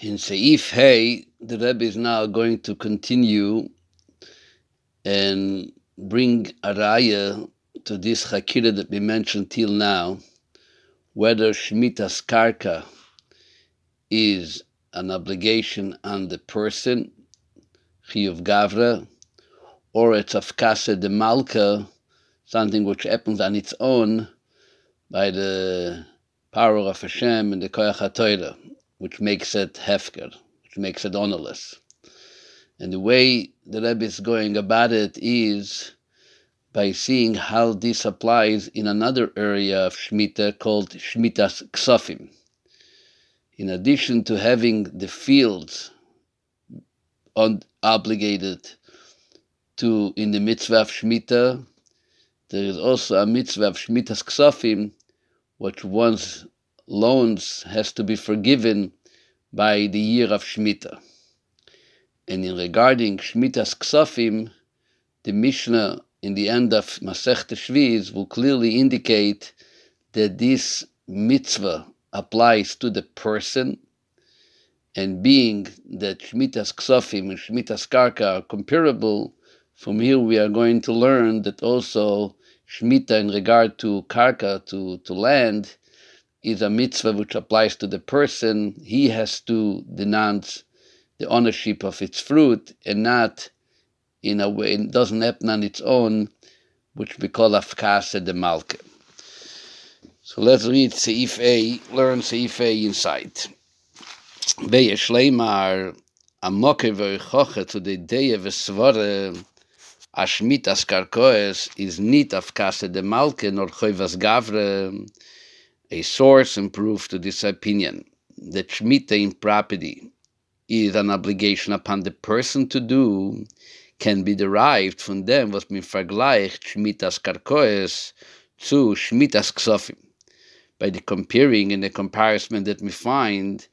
In Seif Hey, the Rebbe is now going to continue and bring a raya to this Hakira that we mentioned till now, whether Shmitas Karka is an obligation on the person, Chiyuv Gavra, or it's Afkase de Malka, something which happens on its own by the power of Hashem and the Koyach HaTorah, which makes it hefker, which makes it honorless. And the way the Rebbe is going about it is by seeing how this applies in another area of Shemitah called Shemitas Ksofim. In addition to having the fields obligated to in the mitzvah of Shemitah, there is also a mitzvah of Shemitas Ksofim, which one's loans has to be forgiven by the year of Shemitah. And in regarding Shemitas Ksofim, the Mishnah in the end of Masechta Shvi'is will clearly indicate that this mitzvah applies to the person, and being that Shemitas Ksofim and Shemitas Karka are comparable, from here we are going to learn that also Shemitah in regard to Karka, to land, is a mitzvah which applies to the person. He has to denounce the ownership of its fruit, and not in a way, it doesn't happen on its own, which we call afkase de malke. So let's read Seif A, learn Seif A inside. Ve'yesh leimar amoke ve'choche to the day of svore ashmitas karkoes is nit afkase de malke nor choivas gavre. A source and proof to this opinion that Shemitah in property is an obligation upon the person to do can be derived from them was mifraglaich Shemitas Karkoes to Shemitas Ksofim, by the comparing and the comparison that we find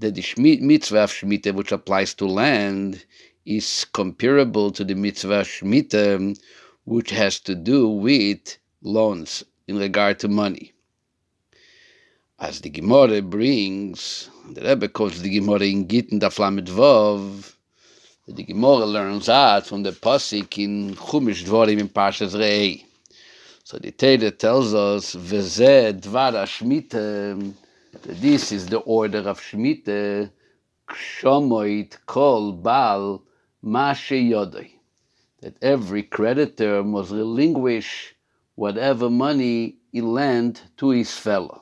that the mitzvah of Shemitah which applies to land is comparable to the mitzvah of Shemitah which has to do with loans in regard to money. As the Gemara brings, the Rebbe quotes the Gemara in Gittin Daf Lamed Vav, the Gemara learns out from the Pasuk in Chumash Dvarim in Parshas Re'ei. So the Torah tells us, V'zeh dvar ha-shemitah, that this is the order of Shemitah, Kshomoit kol bal ma sheyodoi, that every creditor must relinquish whatever money he lent to his fellow.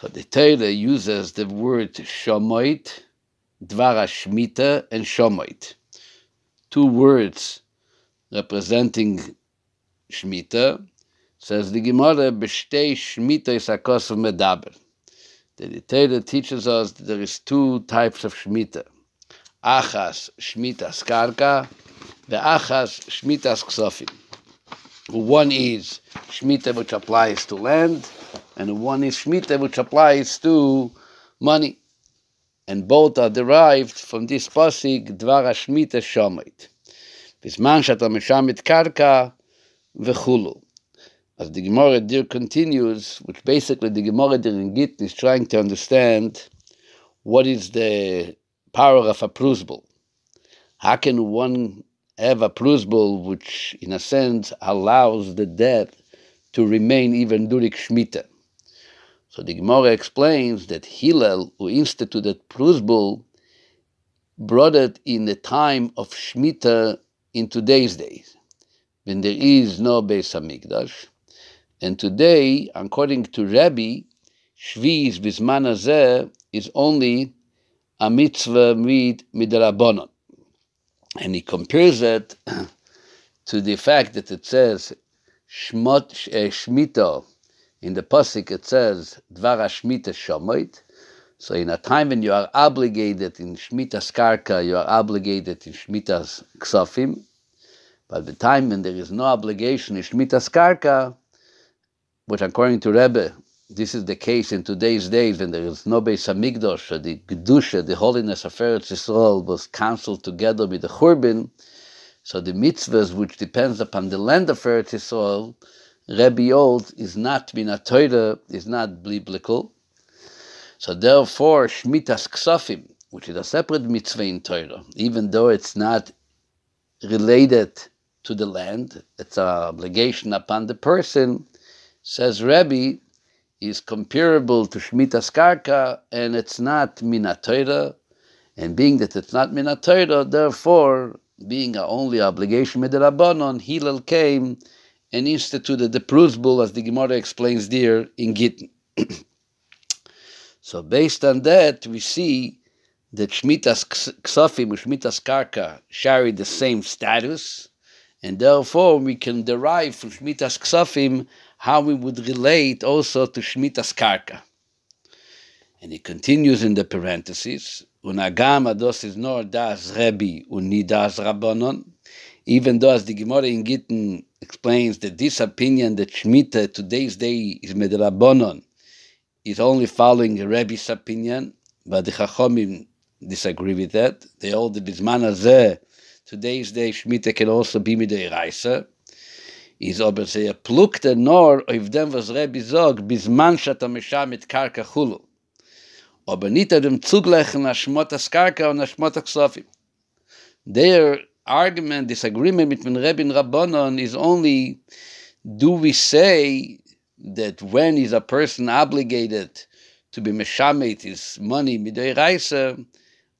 So the Torah uses the word shomoit, dvar ha-shemitah, and shomoit. Two words representing Shemitah. Says the Gemara, b'shtei shemitah is hakosov medaber. The Torah teaches us that there is two types of Shemitah. Achas shmitas karka, ve'achas shmitas ksofim. One is Shemitah which applies to land, and one is Shemitah which applies to money. And both are derived from this pasuk, Dvar ha-shemitah shomoit. Bisman she'ata meshamit karka v'chulu. As the Gemara there continues, which basically the Gemara there in Gittin is trying to understand what is the power of a prusbul. How can one have a prusbul which, in a sense, allows the debt to remain even during Shemitah? So the Gemara explains that Hillel, who instituted prusbul, brought it in the time of Shemitah in today's days, when there is no Beis HaMikdash. And today, according to Rabbi, Shvi'is B'zman Hazeh is only a mitzvah midrabanon. And he compares it to the fact that it says, Shemitah. In the pasuk it says, Dvar ha-shemitah shomoit. So in a time when you are obligated in Shemitas Karka, you are obligated in Shemitas Ksofim. But the time when there is no obligation in Shemitas Karka, which according to Rebbe, this is the case in today's days when there is no Beis HaMikdash, the Kedusha, the holiness of Eretz Yisrael was counseled together with the Churban. So the mitzvahs which depends upon the land of Eretz Yisrael, Rebbe holds is not min haTorah, is not biblical. So therefore, Shmitas Ksofim, which is a separate mitzvah in Torah, even though it's not related to the land, it's an obligation upon the person, says Rebbe, is comparable to Shmitas Karka, and it's not Mina Torah. And being that it's not Mina Torah, therefore, being only obligation Midrabanon, Hillel came and instituted the Pruzbul, as the Gemara explains there in Gittin. So based on that, we see that Shmitas Ksofim and Shmitas Karka share the same status, and therefore we can derive from Shmitas Ksofim how we would relate also to Shmitas Karka. And it continues in the parentheses, Unagama dos is nor das Rebbe uni das Rabbanon, even though as the Gemara in Gittin explains that this opinion that Shmita today's day is Medrabbanon is only following the Rebbe's opinion, but the Chachomim disagree with that. They hold that Bisman Hazeh, today's day Shmita can also be Mid'Oraisa. Is aber sehr plukte nor auf dem was Rebbe sagt, Bisman shata meshamet karka chulu. Aber nicht auf dem zugleichen Ashmotas Karka und Ashmotas Ksofim. Their argument, disagreement between Rebbe and Rabbanon is only, do we say that when is a person obligated to be meshamet his money mid'oraisa,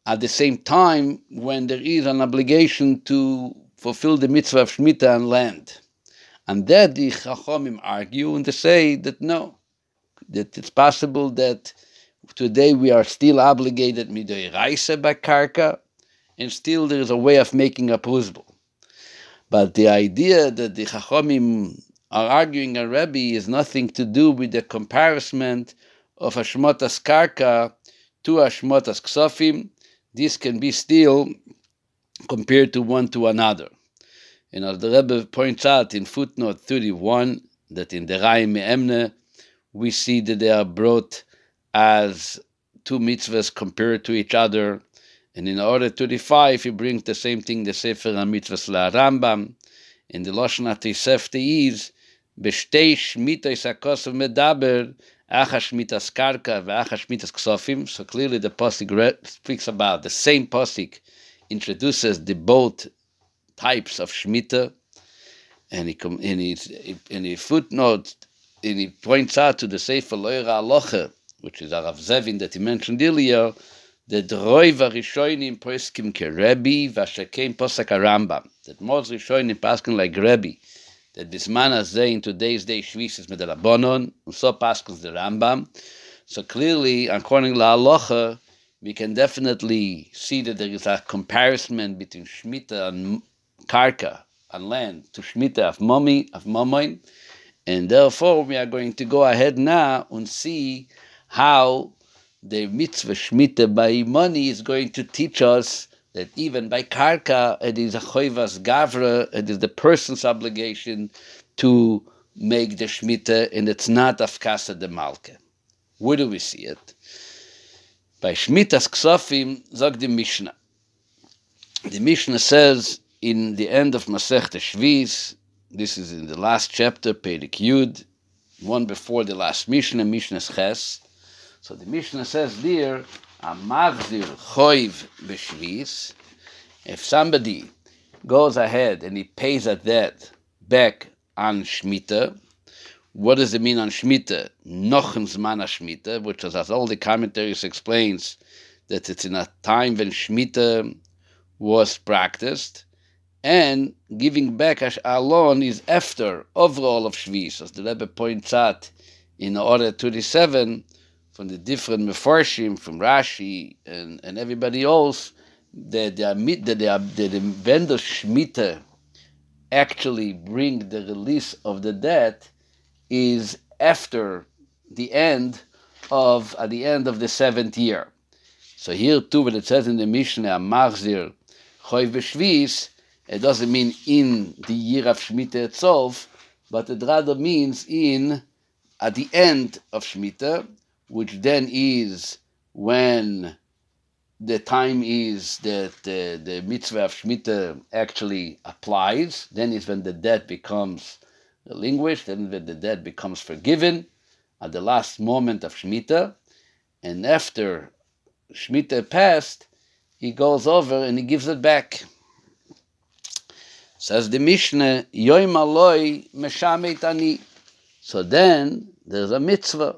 at the same time when there is an obligation to fulfill the mitzvah of Shemitah on land? And that the Chachomim argue and they say that no, that it's possible that today we are still obligated mid'oraisa by karka, and still there is a way of making a pruzbul. But the idea that the Chachomim are arguing a Rebbe is nothing to do with the comparison of Ashmotas Karka to Ashmotas Ksofim. This can be still compared to one to another. And as the Rebbe points out in footnote 31, that in the Rai Me'emne, we see that they are brought as two mitzvahs compared to each other. And in order 35, he brings the same thing, the Sefer HaMitzvahs LaRambam, and the Lashon HaTosefta is, B'shtei Shmitas HaKosov Medaber, Acha Shmitas Karka ve'Acha Shmitas Ksofim. So clearly the Pasuk speaks about the same Pasuk, introduces the both types of Shmita, and he points out to the Sefer Loira Alocha, which is Arav Zevin that he mentioned earlier, that Rov HaRishonim poskim keRebbe, v'Asher posak HaRambam. That most Rishonim paskin like Rebbe. That Bisman Hazeh in today's day Shvis is Midrabanon, and so paskins the Rambam. So clearly, according to Halacha, we can definitely see that there is a comparison between Shemitah and Karka, and land, to Shemitah of Mammon, and therefore we are going to go ahead now and see how the mitzvah Shemitah by money is going to teach us that even by karka, it is a choivas gavra, it is the person's obligation to make the Shemitah, and it's not afkasa de malke. Where do we see it? By Shmitas Ksofim, zog the Mishnah. The Mishnah says in the end of Masechta Shviz, this is in the last chapter, Perek Yud, one before the last Mishnah, Mishnah's Ches. So the Mishnah says there, Amavzir choiv b'shvis. If somebody goes ahead and he pays a debt back on Shemitah, what does it mean on Shemitah? Nochen zman ha-Shemitah, which is, as all the commentaries explains, that it's in a time when Shemitah was practiced, and giving back a loan is after overall of Shvis, as the Rebbe points out in Order 37. From the different Mefarshim, from Rashi and everybody else, that the vendor Shemitah actually bring the release of the debt is after the end of the seventh year. So here too, when it says in the Mishnah, Machzir Choiv B'Shvis, it doesn't mean in the year of Shemitah itself, but it rather means at the end of Shemitah, which then is when the time is that the mitzvah of Shemitah actually applies. Then is when the debt becomes relinquished, then when the debt becomes forgiven at the last moment of Shemitah. and after Shemitah passed, he goes over and he gives it back. Says the Mishnah, Yoim Aloi Meshamet Ani. So then there's a mitzvah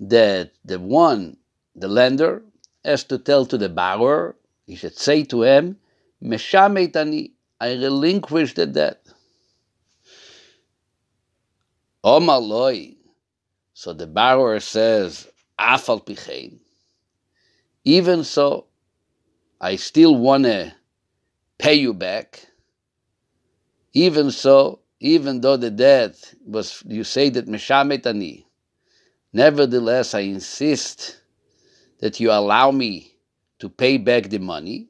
that the lender, has to tell to the borrower. He should say to him, Meshamet Ani, I relinquish the debt. Om Aloi. So the borrower says, Afal Pichein. Even so, I still want to pay you back. Even so, even though the debt was, you say that Meshamet Ani, nevertheless I insist that you allow me to pay back the money.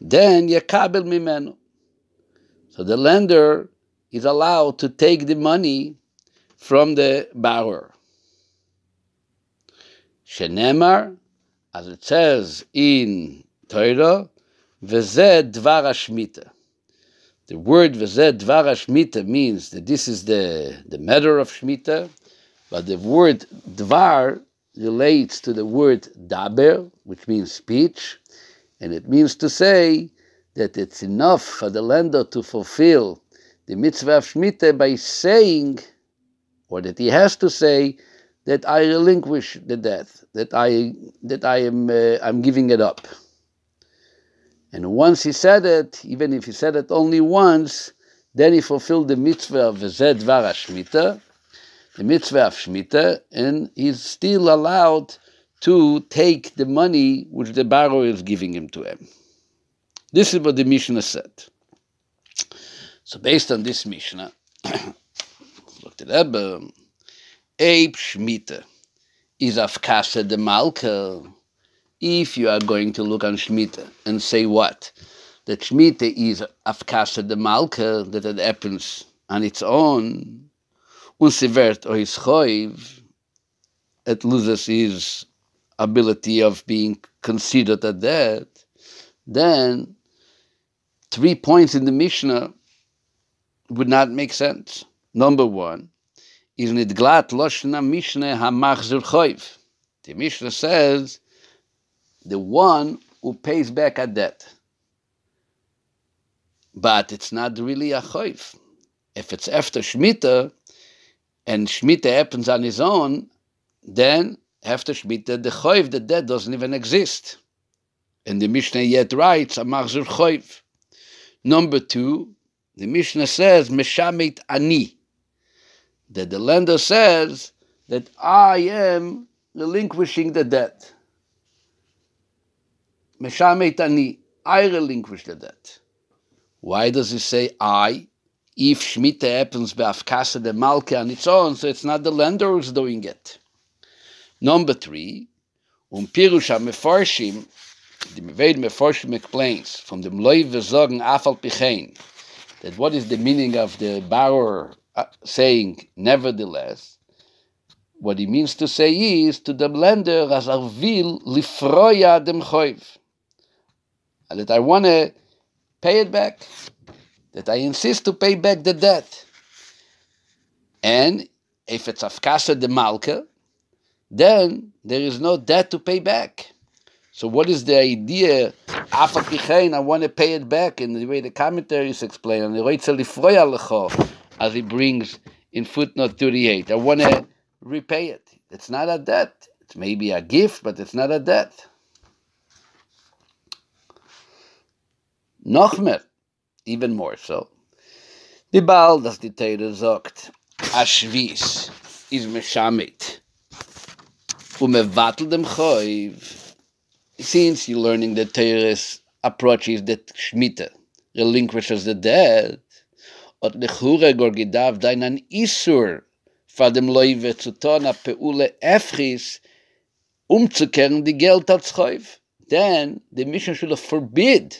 Then Yakabel Mimenu. So the lender is allowed to take the money from the borrower. Shenemar, as it says in Torah, V'zeh Dvar HaShemitah. The word V'zeh Dvar HaShemitah means that this is the matter of Shemitah, but the word Dvar relates to the word Daber, which means speech, and it means to say that it's enough for the lender to fulfill the mitzvah of Shemitah by saying, or that he has to say, that I relinquish the debt, that I'm giving it up. And once he said it, even if he said it only once, then he fulfilled the mitzvah of V'zeh Dvar HaShemitah, the mitzvah of Shemitah, and he's still allowed to take the money which the borrower is giving him to him. This is what the Mishnah said. So based on this Mishnah, looked it up, Eib Shemitah is Afkasa de Malka. If you are going to look on Shemitah and say what? That Shemitah is Afkasa de Malka, that it happens on its own. Unsivert or his choiv, it loses his ability of being considered a debt. Then 3 points in the Mishnah would not make sense. Number one, is nidglat loshna Mishnah hamachzir choiv. The Mishnah says, the one who pays back a debt. But it's not really a choiv. If it's after Shemitah, and Shemitah happens on his own, then after Shemitah, the choiv, the debt, doesn't even exist. And the Mishnah yet writes, hamachzir choiv. Number two, the Mishnah says, Meshamet Ani. That the lender says that I am relinquishing the debt. Meshamet Ani, I relinquish the debt. Why does he say I? If Shemitah happens by Afkasa de Malka on its own, so it's not the lender who's doing it. Number three, Pirush HaMefarshim, the Meved Mefarshim explains from the Mloi V'Zogen Afal Pichein, that what is the meaning of the borrower saying nevertheless? What he means to say is to the lender as arvil lifroya dem choiv, that I want to pay it back, that I insist to pay back the debt. And if it's afkasa de malka, then there is no debt to pay back. So what is the idea? Afal pichein, I want to pay it back. And the way the commentaries explain, and the roitzel lifroya lecho, as he brings in footnote 38. I want to repay it. It's not a debt. It's maybe a gift, but it's not a debt. Noch mehr, even more so. The Baal, das die Teure sagt, a Shvis is Meshamet. Mevatel dem Choiv. Since you're learning the Teire's approach is that Shemitah relinquishes the debt, Ot lechure gorgidav dein an isur for dem loive zu ton a peule efris umzukehren die Geld als choiv. Then the mission should have forbid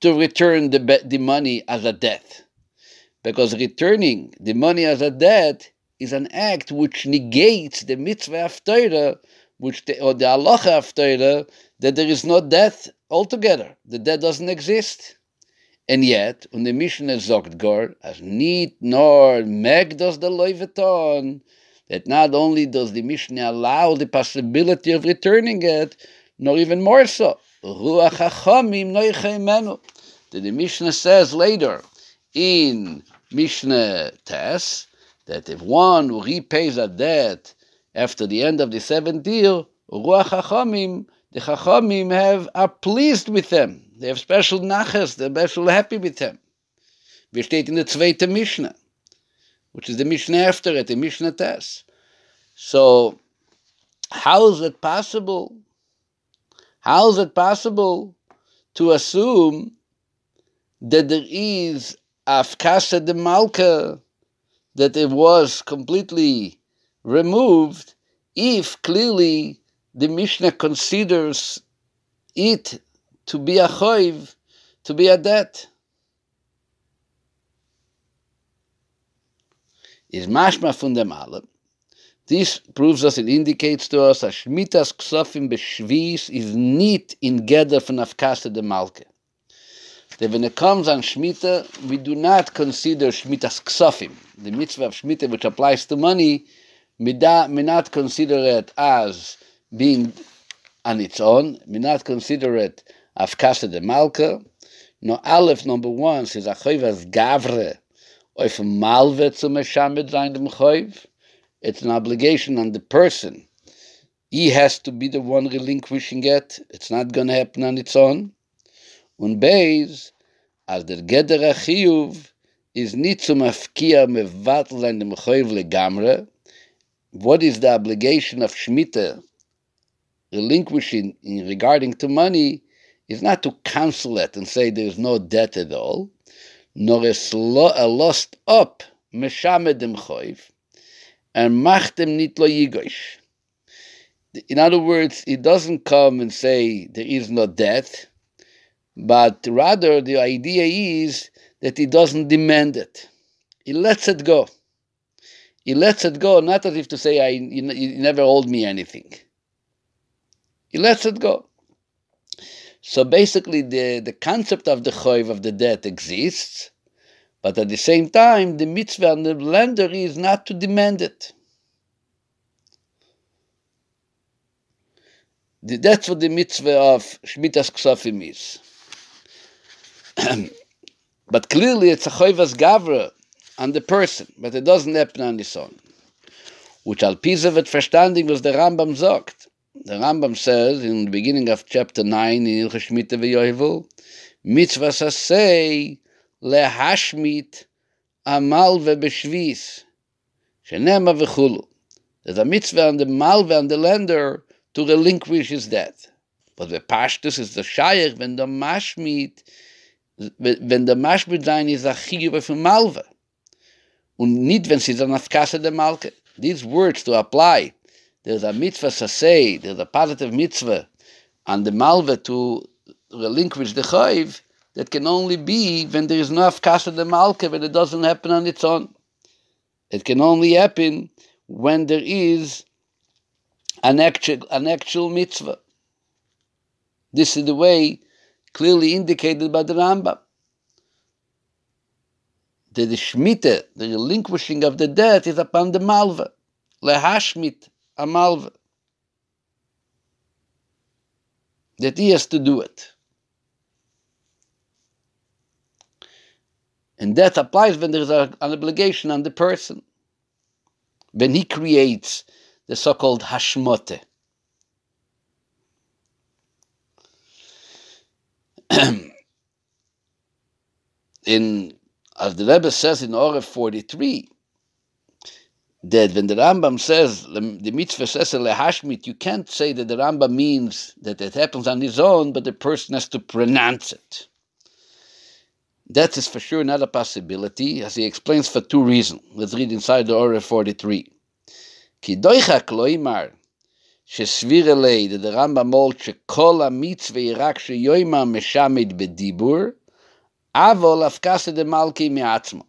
to return the money as a debt, because returning the money as a debt is an act which negates the mitzvah of Torah, or the halacha of Torah, that there is no debt altogether. The debt doesn't exist. And yet, when the Mishnah zogt gor, as need nor meg does the loiveton, that not only does the Mishnah allow the possibility of returning it, nor even more so, Ruach HaChomim noicha imenu. That the Mishnah says later in Mishnah Tes, that if one who repays a debt after the end of the seventh year, Ruach HaChomim, the Chachamim are pleased with them. They have special naches, they're special happy with them. We state in the Zweite Mishnah, which is the Mishnah after it, the Mishnah Tes. So, how is it possible? How is it possible to assume that there is Afkasa de Malka, that it was completely removed, if clearly the Mishnah considers it to be a choiv, to be a debt? Is mashma from the Malem. This proves us, it indicates to us, a Shmitas Ksofim B'Shvis is neat in Geder from Afkasa de Malka. That when it comes on Shmita, we do not consider Shmitas Ksofim, the mitzvah of Shmita which applies to money, may not consider it as being on its own, may not consider it Afkasa de Malka. No Aleph number one says Achayvas Gavre of Malve zu Meshamed sein dem Chayv. It's an obligation on the person. He has to be the one relinquishing it. It's not going to happen on its own. And Beis, as der Geder HaChiyuv is nicht zum Afkia mevatel sein dem Chayv legamre. What is the obligation of Shemitah? Relinquishing in regarding to money is not to cancel it and say there is no debt at all, nor is lost up meshamed dem choiv and machtem nit lo yigosh. In other words, it doesn't come and say there is no debt, but rather the idea is that he doesn't demand it. He lets it go. He lets it go, not as if to say you never owed me anything. He lets it go. So basically the concept of the choiv, of the debt, exists, but at the same time the mitzvah on the lender is not to demand it. That's what the mitzvah of Shmitas Ksofim is. But clearly it's a choivas gavra on the person, but it doesn't happen on his own. Which al pi ze wird verstanden, was der Rambam sagt. The Rambam says in the beginning of chapter 9 in Hilchos Shmita v'Yovel, mitzvahs aseh lehashmit amalve b'shvis shenema v'chulu. There's a mitzvah on the malve, on the lender, to relinquish his debt. But the pashtus is the shayach when the mashmit sein is a chiyuv of malve, und nicht wenn sie an afkasa de malke. These words to apply. There's a mitzvah sasei, there's a positive mitzvah on the malva to relinquish the chayv that can only be when there is no afkasa de malka, when it doesn't happen on its own. It can only happen when there is an actual mitzvah. This is the way clearly indicated by the Rambam. That the shmita, the relinquishing of the debt, is upon the malva. Lehashmit. Amalva, that he has to do it. And that applies when there is an obligation on the person, when he creates the so-called hashmote. As the Rebbe says in Oref 43, that when the Rambam says, the mitzvah says, lehashmit, you can't say that the Rambam means that it happens on his own, but the person has to pronounce it. That is for sure not a possibility, as he explains for two reasons. Let's read inside the Orah 43. Ki doichak loimar, shesvirelei, that the Rambam old, shekola mitzvah irak sheyoima meshamid bedibur, avol afkase de malki meatzmo.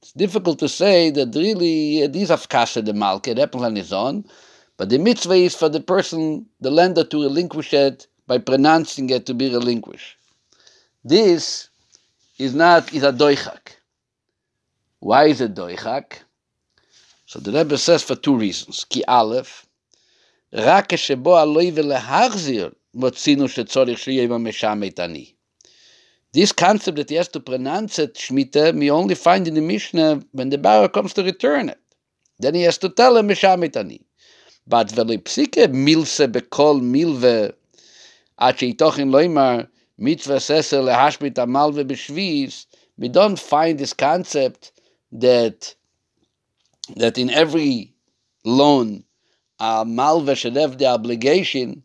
It's difficult to say that really these afkasa de malka, it happens on his own, but the mitzvah is for the person, the lender, to relinquish it by pronouncing it to be relinquished. This is a doichak. Why is it doichak? So the Rebbe says for two reasons. Ki Aleph, Rake shebo aloi v'leharzir motzinu shetzorich sheyeva meshamet ani. This concept that he has to pronounce it, Shemitah, we only find in the Mishnah when the Baruch comes to return it. Then he has to tell him, Meshamet ani. But velipsike milse bekol milve, acheitochin loimar, mitzvah sesel lehashmit amalve b'shviz. We don't find this concept that in every loan, malve should have the obligation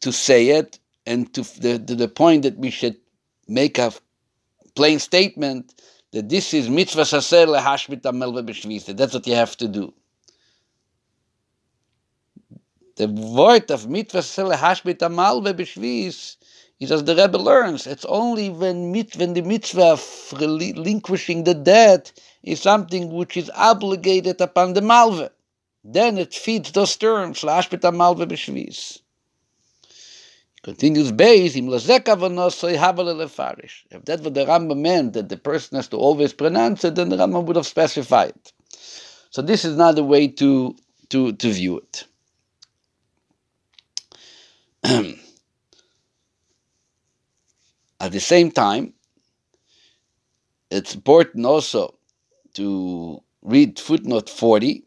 to say it, and to the point that we should make a plain statement that this is mitzvah saser lehashmit amalve b'shviz. That's what you have to do. The word of mitzvah saser lehashmit amalve b'shviz is, as the Rebbe learns, it's only when the mitzvah of relinquishing the debt is something which is obligated upon the malve. Then it feeds those terms lehashmit amalve b'shviz. Continues Beis, im lezekavonos so yhavale lefarish. If that was the Rambam meant, that the person has to always pronounce it, then the Rambam would have specified. So this is not a way to view it. At the same time, it's important also to read footnote 40,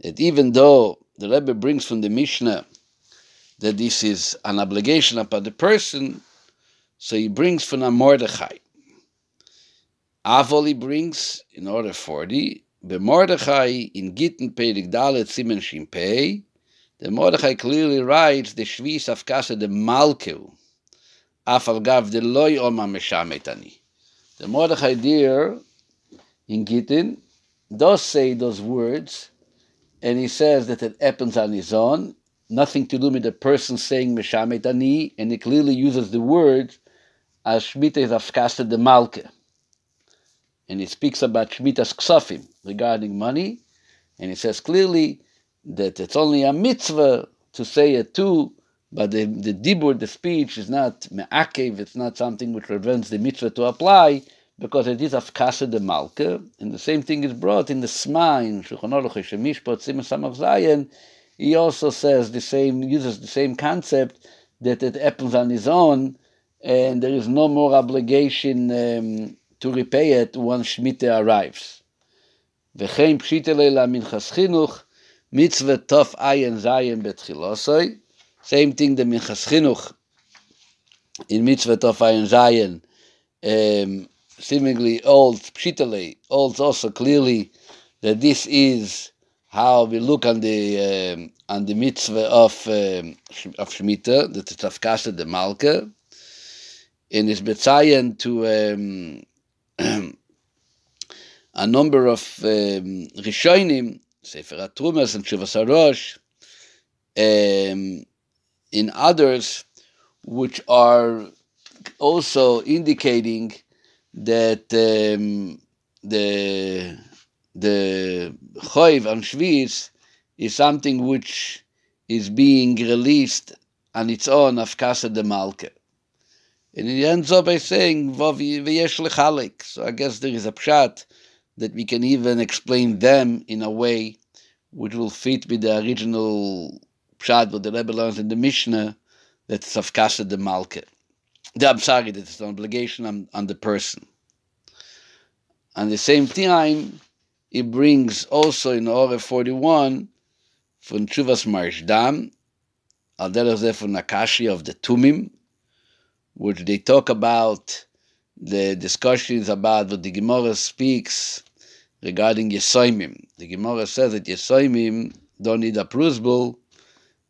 that even though the Rebbe brings from the Mishnah that this is an obligation upon the person, so he brings from a Mordechai. Avol he brings, in order 40, the Mordechai in Gittin Perek Dalet Simen Shin Pei, the Mordechai clearly writes, the Shviz Afkase de Malkeu, Afal Gav de Loi Oma Meshamet Ani. The Mordechai there, in Gittin, does say those words, and he says that it happens on his own, nothing to do with the person saying Meshamet Ani, and he clearly uses the word as Shemitah is afkased de Malke. And he speaks about Shemitah's Ksafim regarding money, and he says clearly that it's only a mitzvah to say it too, but the dibur, the speech, is not me'akev, it's not something which prevents the mitzvah to apply, because it is afkased de Malke, and the same thing is brought in the Sma, in Shulchan Aruch Yeshem Mishpat Siman Samav Zayin. He also says uses the same concept, that it happens on his own, and there is no more obligation to repay it once Shemitah arrives. V'chein pshitele la minchas chinuch, mitzvah tof ayin zayin betchilosoi. Same thing, the minchas chinuch in mitzvah tof ayin zayin, seemingly holds also clearly that this is how we look on the mitzvah of Shemitah, that it's afkased de Malke, and is betzayin to a number of Rishonim, Sefer HaTrumas and Shuvas HaRosh, in others, which are also indicating that the choiv on Shviz is something which is being released on its own afkased de Malke. And it ends up by saying, v'yesh lechalek. So I guess there is a pshat that we can even explain them in a way which will fit with the original pshat what the Rebbe learns in the Mishnah, that it's afkased de Malke. That it's an obligation on the person. At the same time, he brings also in Oreh 41 from Tshuvas Marishdam, al derech zeh from Nakashi of the Tumim, which they talk about the discussions about what the Gemara speaks regarding Yesoimim. The Gemara says that Yesoimim don't need a prusbul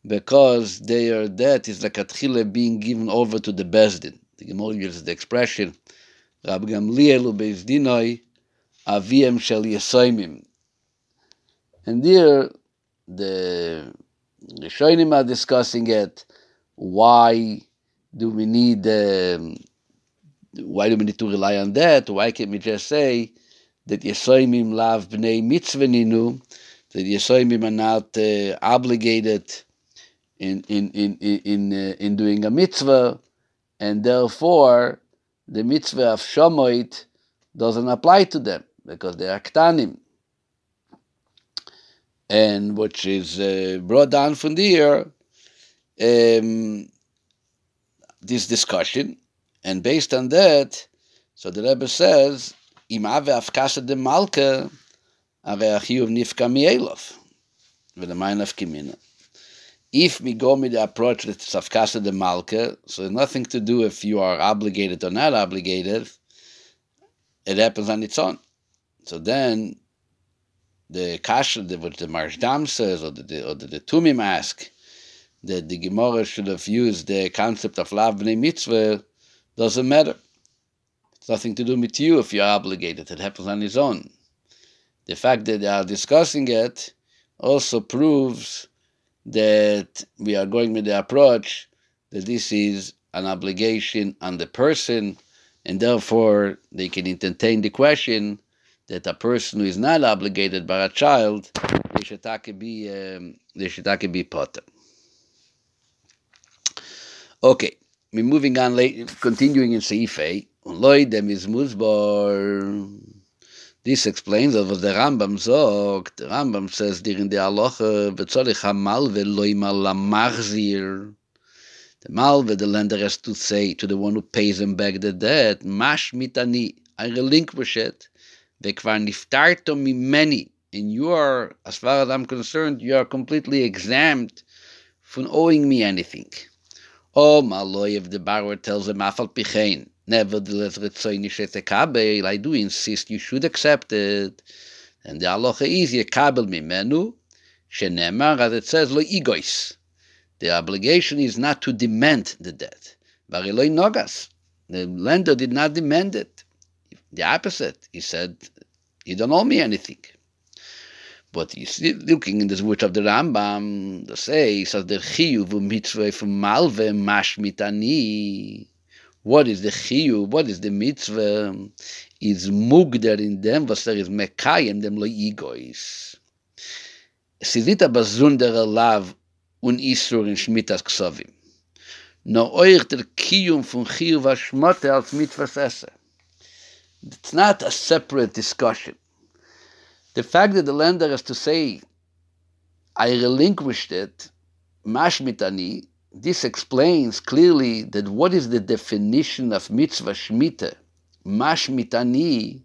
because their debt is lekatchila being given over to the Bezdin. The Gemara uses the expression, Rab Gamliel uBeizdinoi Aviem shel Yesoimim. And there, the Rishonim are discussing it. Why do we need to rely on that? Why can't we just say that Yesoimim lav bnei mitzveninu, that Yesoimim are not obligated in doing a mitzvah, and therefore the mitzvah of Shomoit doesn't apply to them, because they are Ktanim. and which is brought down from the air, this discussion, and based on that, so the Rebbe says, "Im ave afkasa de malka, ave achiyuv nifka mi'elov, v'lemayin afkimina." If we go with the approach that it's afkasa de malka, so nothing to do if you are obligated or not obligated, it happens on its own. So then, the kasha, which the Marshdam says, or the Tumim ask, that the Gemara should have used the concept of lav b'nei mitzvah, doesn't matter. It's nothing to do with you if you're obligated. It happens on its own. The fact that they are discussing it also proves that we are going with the approach that this is an obligation on the person, and therefore they can entertain the question that a person who is not obligated by a child, they should be potter. Okay, we're moving on later, continuing in Seifei. This explains that what the Rambam sagt. The Rambam says during the Halacha, the Malve, the lender has to say to the one who pays him back the debt, Mash mitani, I relinquish it, vekvar niftarto mimeni, and you are, as far as I'm concerned, you are completely exempt from owing me anything. Oh, Maloi, if the borrower tells him, Afal Pichein, nevertheless, Ritzoini Shetekabel, I do insist you should accept it. And the halacha is, Yekabel Mimenu, Shenemar, as it says, Lo Igois. The obligation is not to demand the debt. Bariloi Nogas, the lender did not demand it. The opposite, he said, you don't owe me anything. But you see, looking in this words of the Rambam, they say, says the chiyuv u'mitzvah from malve mashmitani. What is the chiyuv? What is the mitzvah? Is mugder in them, was there is mekayem them lo egois. Sidita bazunder lav un isur in shmitas ksovim. No oich der kiyum from chiyuv hashmate als mitzvahs esse. It's not a separate discussion. The fact that the lender has to say, I relinquished it, mashmitani, this explains clearly that what is the definition of mitzvah shmita? Mashmitani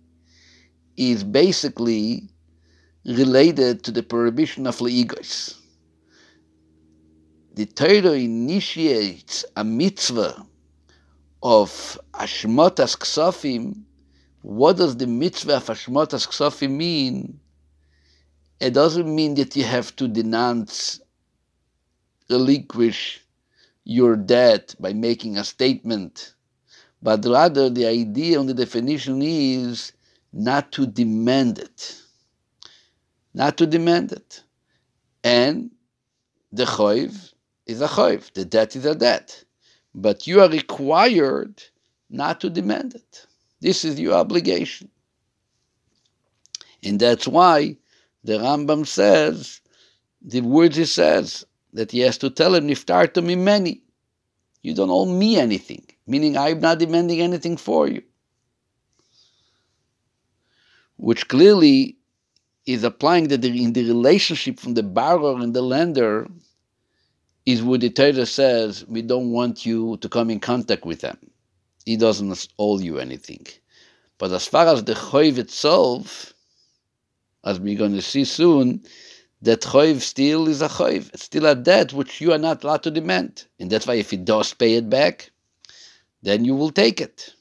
is basically related to the prohibition of leigos. The Torah initiates a mitzvah of hashmatas ksofim. What does the mitzvah of hashmatas ksofim mean? It doesn't mean that you have to denounce, relinquish your debt by making a statement, but rather the idea on the definition is not to demand it. Not to demand it. And the choiv is a choiv, the debt is a debt. But you are required not to demand it. This is your obligation. And that's why the Rambam says, the words he says, that he has to tell him, Niftar to me many. You don't owe me anything, meaning I'm not demanding anything for you. Which clearly is applying that in the relationship from the borrower and the lender is what the Torah says, we don't want you to come in contact with them. He doesn't owe you anything. But as far as the choiv itself, as we're going to see soon, that choiv still is a choiv. It's still a debt which you are not allowed to demand. And that's why if he does pay it back, then you will take it.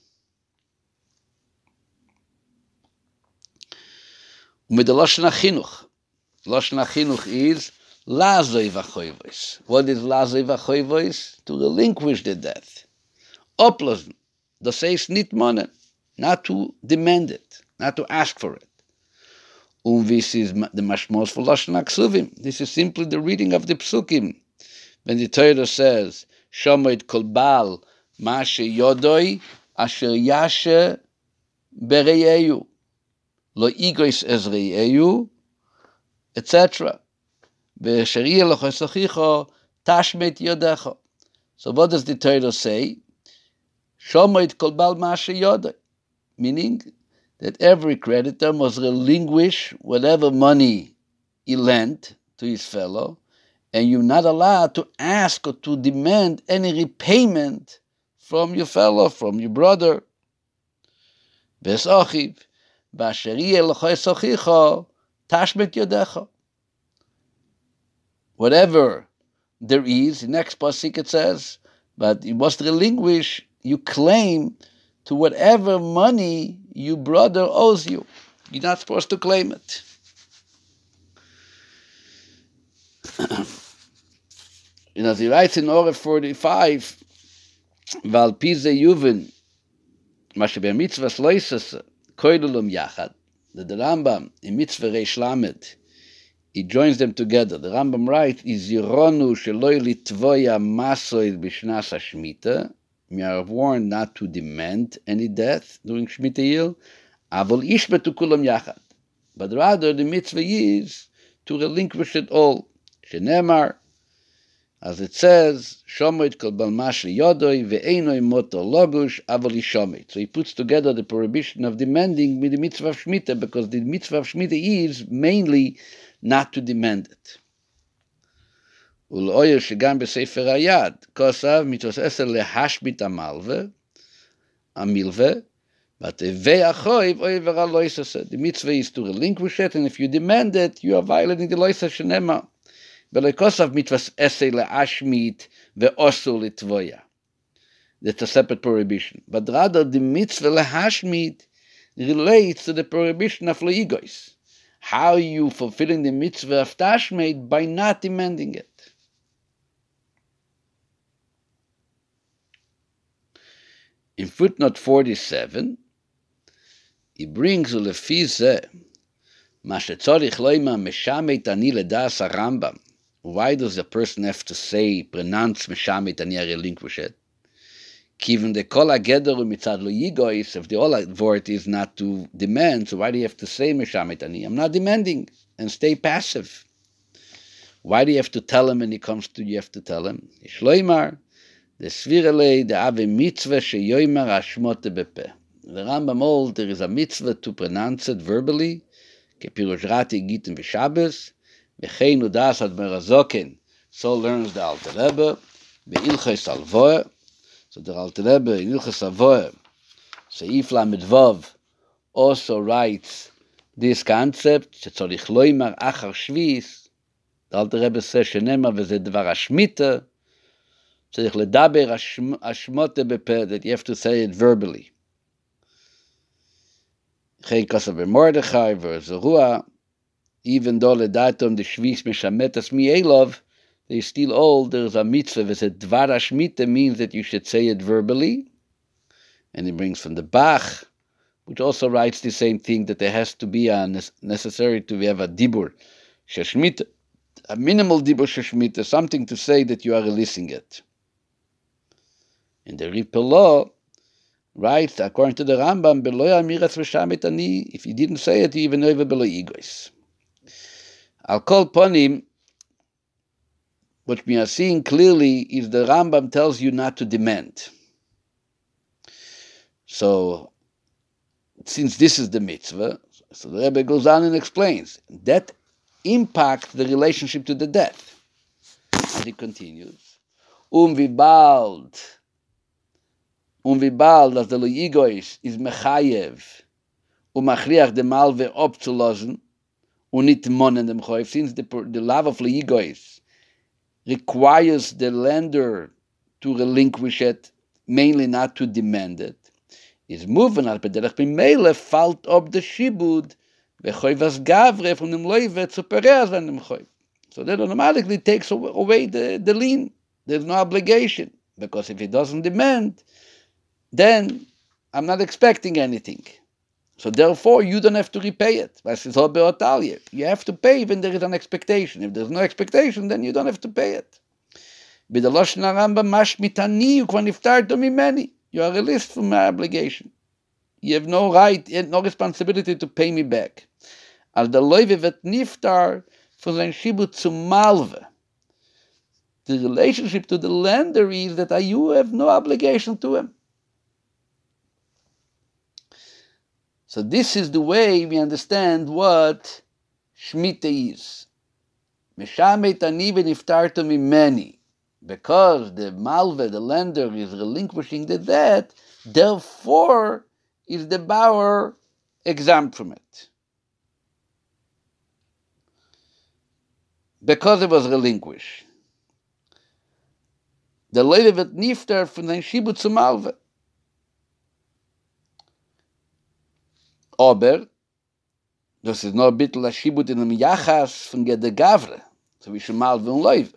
With the Lashon HaChinuch is La'azov HaChoivos. What is La'azov HaChoivos? To relinquish the debt. Oplosen, das heißt nicht monen, not to demand it, not to ask for it. This is the mashmos for Lashon HaKsuvim. This is simply the reading of the psukim. When the Torah says, Shomoid kol bal ma'ashe yodoi asher yashe bereyeyu lo igois ezreyeyu, etc. Ve'esheriye lo chosochicho tashmet yodecho. So what does the Torah say? Shomoid kol bal ma'ashe yodoi. Meaning, that every creditor must relinquish whatever money he lent to his fellow, and you're not allowed to ask or to demand any repayment from your fellow, from your brother. Whatever there is, the next pasuk it says, but you must relinquish, you claim to whatever money your brother owes you. You're not supposed to claim it. And as he writes in Orah 45, Val Pize Yuvin, Mashabe Mitzvah Sloises, Koidulum Yachad, the Rambam in Mitzvah Reish Lamed, he joins them together. The Rambam writes, Is Yironu Sheloi Litvoya Masoid Bishnas Shmita, we are warned not to demand any death during Shemitah Yil, Avol Ishbetu Kulam Yachad, but rather the mitzvah is to relinquish it all. Shenemar, as it says, Shomet kol balmash liyodoi ve'enoi moto logush avoli shomet. So he puts together the prohibition of demanding with the mitzvah of Shemitah, because the mitzvah of Shemitah is mainly not to demand it. Ul'oyer shegam b'sefer hayad kosav mitos eser lehashbit amalve amilve. But the mitzvah is to relinquish it, and if you demand it, you are violating the loisa shenema. That's a separate prohibition. But rather, the mitzvah lehashmit relates to the prohibition of leigois. How are you fulfilling the mitzvah of tashmit? By not demanding it. In footnote 47, he brings ulefize mashetzorich loima meshamet ani ledas Rambam. Why does a person have to say pronounce meshamet ani, relinquish it? Given the kol hagedoru mitzad lo yigois, if the whole word is not to demand, so why do you have to say meshamet ani? I'm not demanding, and stay passive. Why do you have to tell him when he comes to? You have to tell him shloimar. The Rambam holds there is a mitzvah to pronounce it verbally, so learns the Alter Rebbe, so the Alter Rebbe in Ilches Avoyer, Seif Lamed Vav, also writes this concept, the Alter Rebbe says, Shenema v'zeh dvar hashmita, that you have to say it verbally. Even though they still old, there's a mitzvah that dvar hashmita means that you should say it verbally. And it brings from the Bach, which also writes the same thing, that there has to be necessary to have a dibur shashmita, a minimal dibur shashmita, something to say that you are releasing it. And the Ripello writes, according to the Rambam, if he didn't say it, he even over below egois. I'll call upon him. What we are seeing clearly is the Rambam tells you not to demand. So, since this is the mitzvah, so the Rebbe goes on and explains that impact the relationship to the death. And he continues. Wie bald, dass der Loigois ist mechayev, machriach dem Malve abzulassen und nicht monnen dem Chayev, since the love of Loigois requires the lender to relinquish it, mainly not to demand it, is moving up, but derech bimele fällt up the shibud, vechoivas gavre from dem Loive zu pereas an dem Chayev. So that automatically takes away the lien. There's no obligation, because if he doesn't demand, then I'm not expecting anything. So therefore, you don't have to repay it. You have to pay when there is an expectation. If there's no expectation, then you don't have to pay it. You are released from my obligation. You have no right, no responsibility to pay me back. The relationship to the lender is that you have no obligation to him. So this is the way we understand what Shemitah is. Meshamet ani v'niftartu mimeni. Because the malveh, the lender, is relinquishing the debt, therefore is the borrower exempt from it. Because it was relinquished. The lady that niftar from the shibud to malveh. Aber, das ist noch ein bisschen Shibud in einem Yachas von der Gavre, so wie schon Malve und Leuve.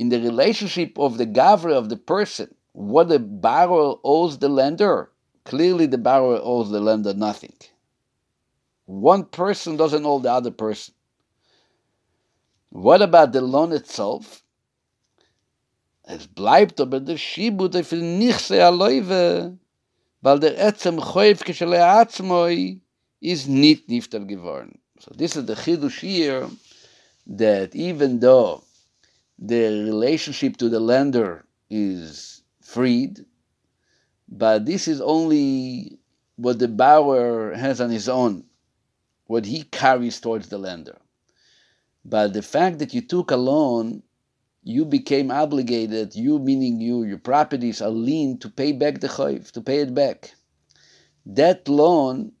In the relationship of the Gavre of the person, what the borrower owes the lender, clearly the borrower owes the lender nothing. One person doesn't owe the other person. What about the loan itself? Es bleibt aber der Shibud auf den Nichse Leuve, weil der Etzem Choyf Kishalei Atzmoi is nicht niftar geworden. So this is the Chidush here, that even though the relationship to the lender is freed, but this is only what the borrower has on his own, what he carries towards the lender. But the fact that you took a loan, you became obligated, you meaning you, your properties are lien to pay back the chayv, to pay it back. That loan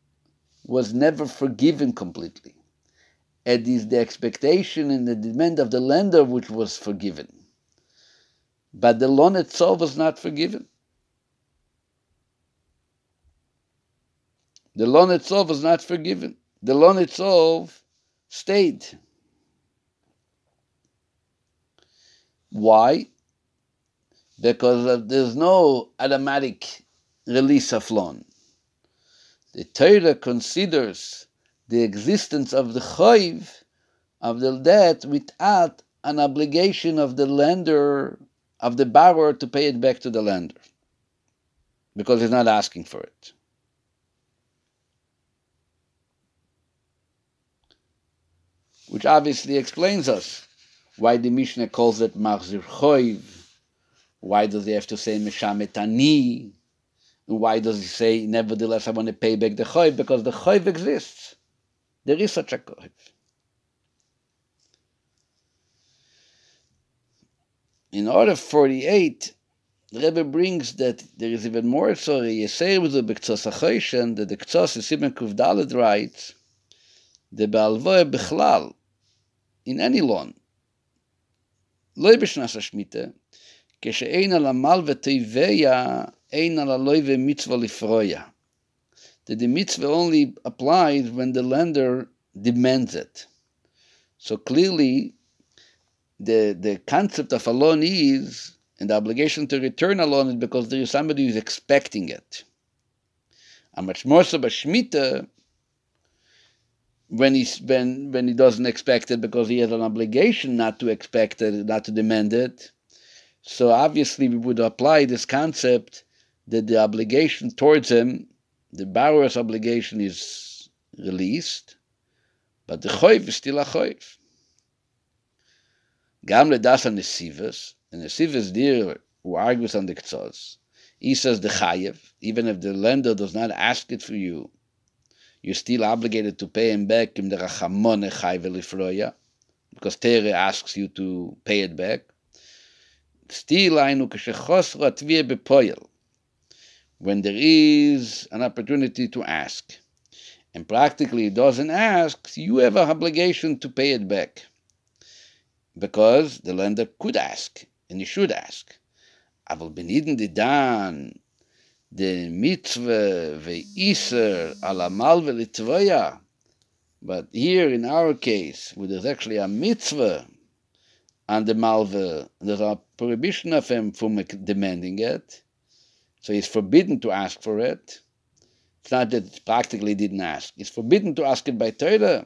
was never forgiven completely. It is the expectation and the demand of the lender which was forgiven. But the loan itself was not forgiven. The loan itself was not forgiven. The loan itself stayed. Why? Because there's no automatic release of loan. The Torah considers the existence of the chayv, of the debt, without an obligation of the lender, of the borrower to pay it back to the lender, because he's not asking for it. Which obviously explains us why the Mishnah calls it Machzir Choiv. Why does he have to say Meshamet Ani? Why does he say, nevertheless, I want to pay back the Choiv? Because the Choiv exists. There is such a Choiv. In Order 48, the Rebbe brings that there is even more, that the K'tzos is Siman Kuf Dalet writes, the B'alvoe B'chlal, in any loan, לא בשנת השמיטה, כשאין על המלווה תיביה, אין על הלווה מצווה לפרויה. That the mitzvah only applies when the lender demands it. So clearly, the concept of a loan is, and the obligation to return a loan is because there is somebody who is expecting it. And much more so b'shmita, when he doesn't expect it because he has an obligation not to expect it, not to demand it. So obviously we would apply this concept that the obligation towards him, the borrower's obligation is released, but the choiv is still a choiv. Gam ledas ha-nesivas, and nesivas there who argues on the k'tzos, he says the chayev, even if the lender does not ask it for you, you're still obligated to pay him back in the Rachamone Chayve Lifroya, because Tere asks you to pay it back. Still, when there is an opportunity to ask, and practically it doesn't ask, you have an obligation to pay it back, because the lender could ask, and he should ask. Aval beniden didan. The mitzvah ve'iser alamal ve'litvoya. But here in our case, where there's actually a mitzvah on the malveh, there's a prohibition of him from demanding it. So he's forbidden to ask for it. It's not that he practically didn't ask. It's forbidden to ask it by Torah.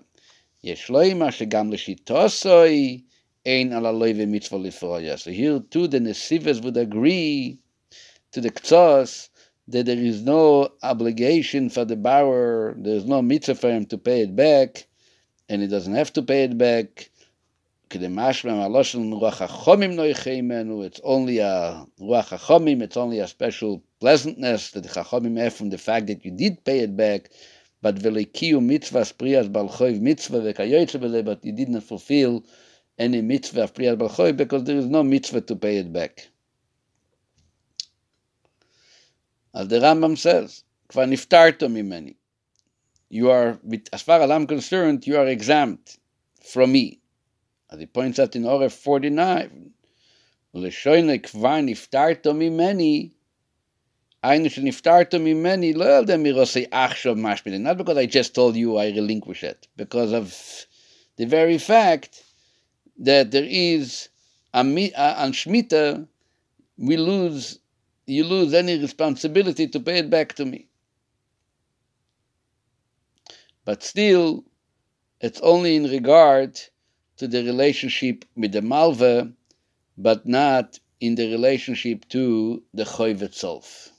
Yeshloima shegam l'shitosoi ein ala loive mitzvah l'froya. So here too the nesivas would agree to the k'tzos that there is no obligation for the borrower, there is no mitzvah for him to pay it back, and he doesn't have to pay it back. It's only a special pleasantness that the chachomim have from the fact that you did pay it back, but you didn't fulfill any mitzvah of Priyat Balchoy because there is no mitzvah to pay it back. As the Rambam says, Kvar niftarto mimeni. You are, as far as I'm concerned, you are exempt from me. As he points out in Oref 49, L'shoine kvar niftarto mimeni. Not because I just told you I relinquish it, because of the very fact that there is on Shemitah, you lose any responsibility to pay it back to me. But still, it's only in regard to the relationship with the Malva, but not in the relationship to the Choiv itself.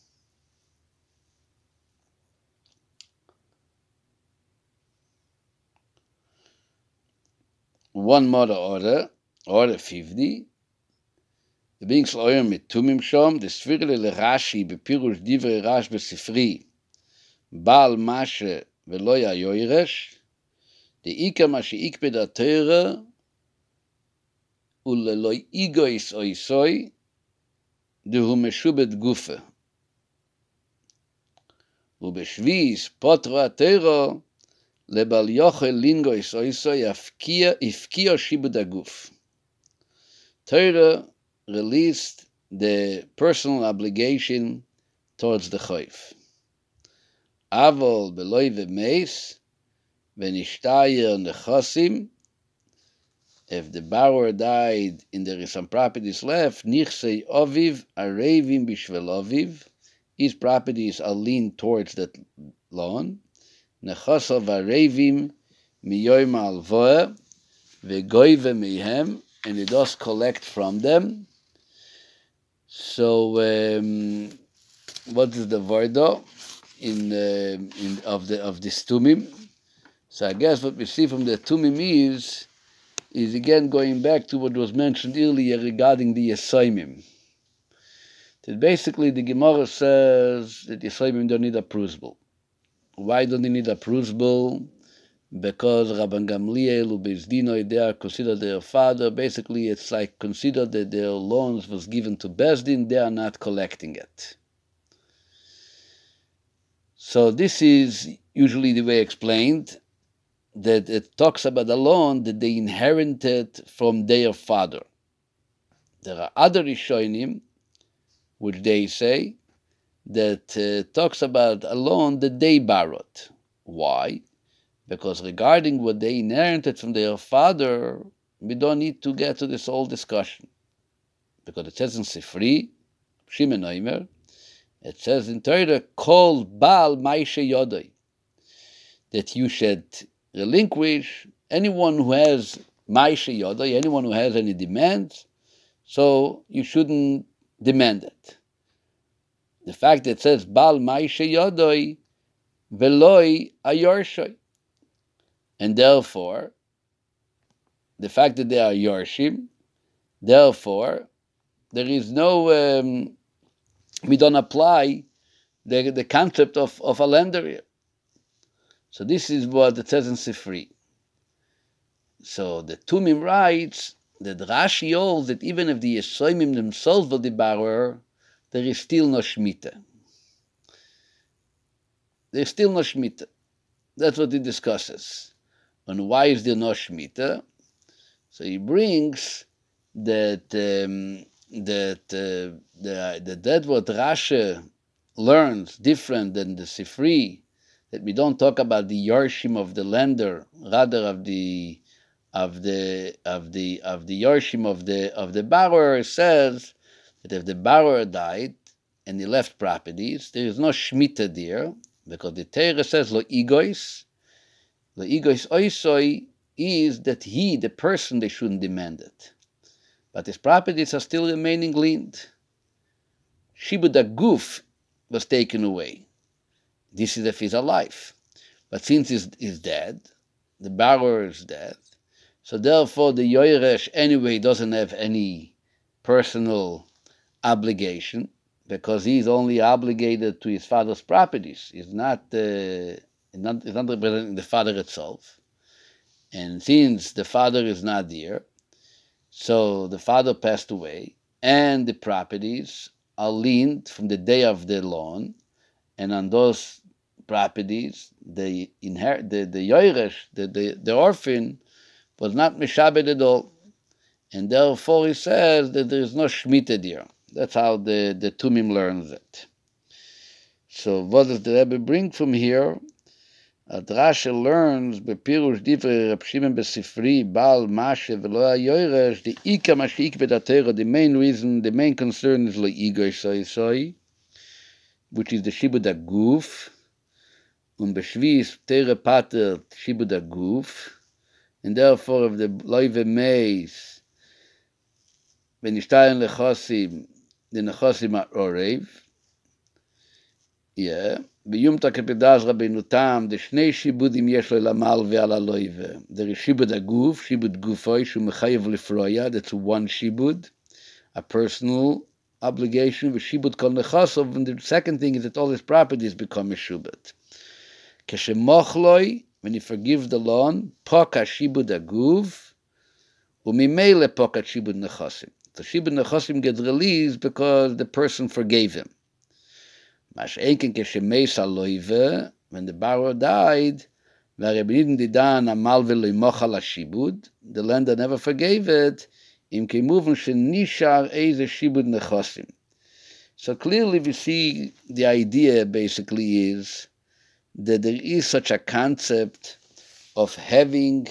One more order, order 50. The beings loyer mitumim shom. The sfirle leRashi bepirush divrei Rashi besifri. Bal mashe veloya yoyresh. The ikam mashe ikbed atera. Uleloy igois oisoi. Dehu meshubed gufe. Ubeshvis potro atero. Lebal yochel lingo isoiso ifkio shibudaguf. Torah released the personal obligation towards the choif. Avol beloi v'meis v'nishtayer nechosim. If the borrower died and there is some properties left, nichsei oviv arevim bishvel oviv. His properties are leaned towards that loan. Nechosov arevim miyoim alvoa vegoive mihem, and it does collect from them. So, what is the vordo of this tumim? So I guess what we see from the tumim is again going back to what was mentioned earlier regarding the yesoimim. That basically the Gemara says that yesoimim don't need a prusbul. Why don't they need a prusbul? Because Rabban Gamliel Ubeis Dinoi, they are considered their father. Basically, it's like considered that their loans was given to Beis Din, they are not collecting it. So this is usually the way explained, that it talks about a loan that they inherited from their father. There are other Rishonim, which they say, that talks about a loan that they borrowed. Why? Because regarding what they inherited from their father, we don't need to get to this whole discussion. Because it says in Sifri, Shimon Omer, it says in Torah, Kol Baal Maishe Yodoi, that you should relinquish anyone who has Maishe Yodoi, anyone who has any demands, so you shouldn't demand it. The fact that it says Bal Maishe Yodoi Veloi Ayorshoi. And therefore, the fact that they are Yorshim, therefore, there is no, we don't apply the concept of a lender here. So this is what it says in Sifri. So the Tumim writes that Rashi holds that even if the Yesoimim themselves were the borrower, there is still no Shemitah. There's still no Shemitah. That's what he discusses. And why is there no Shemitah? So he brings that what Rashi learns different than the Sifri, that we don't talk about the Yorshim of the lender, rather of the Yorshim of the borrower, says that if the borrower died and he left properties, there is no Shemitah there, because the Torah says lo egois oisoi is that he, the person, they shouldn't demand it. But his properties are still remaining linked. Shibud aguf was taken away. This is if he's alive. But since he's dead, the borrower is dead, so therefore the yoresh anyway doesn't have any personal obligation, because he is only obligated to his father's properties. He's not representing the father itself. And since the father is not there, So the father passed away, and the properties are liened from the day of their loan, and on those properties, they inherit the yoresh, the orphan, was not mishabed at all, and therefore he says that there is no shmita there. That's how the Tumim learns it. So what does the Rebbe bring from here? Rashi learns bepirush divrei Reb Shimon Besifri bal mashe v'lo hayoresh the ikar mashik b'datero. The main reason, the main concern is lo'igoy soisoi, which is the shibud haguf, and b'shvis tere pater shibud haguf, and therefore if the loive meis v'nishtayin lechosim the nechosim are orev. Yeah. There is shibud aguf, shibud gufoi, shumechayev lefroya. That's one shibud, a personal obligation. With shibud kol nechasov, and the second thing is that all his properties become a shibud. Keshemochloi, when he forgives the loan, poka shibud aguf, umimele poka shibud nechasim. The shibud nechasim gets released because the person forgave him. When the borrower died, the lender never forgave it. So clearly we see the idea basically is that there is such a concept of having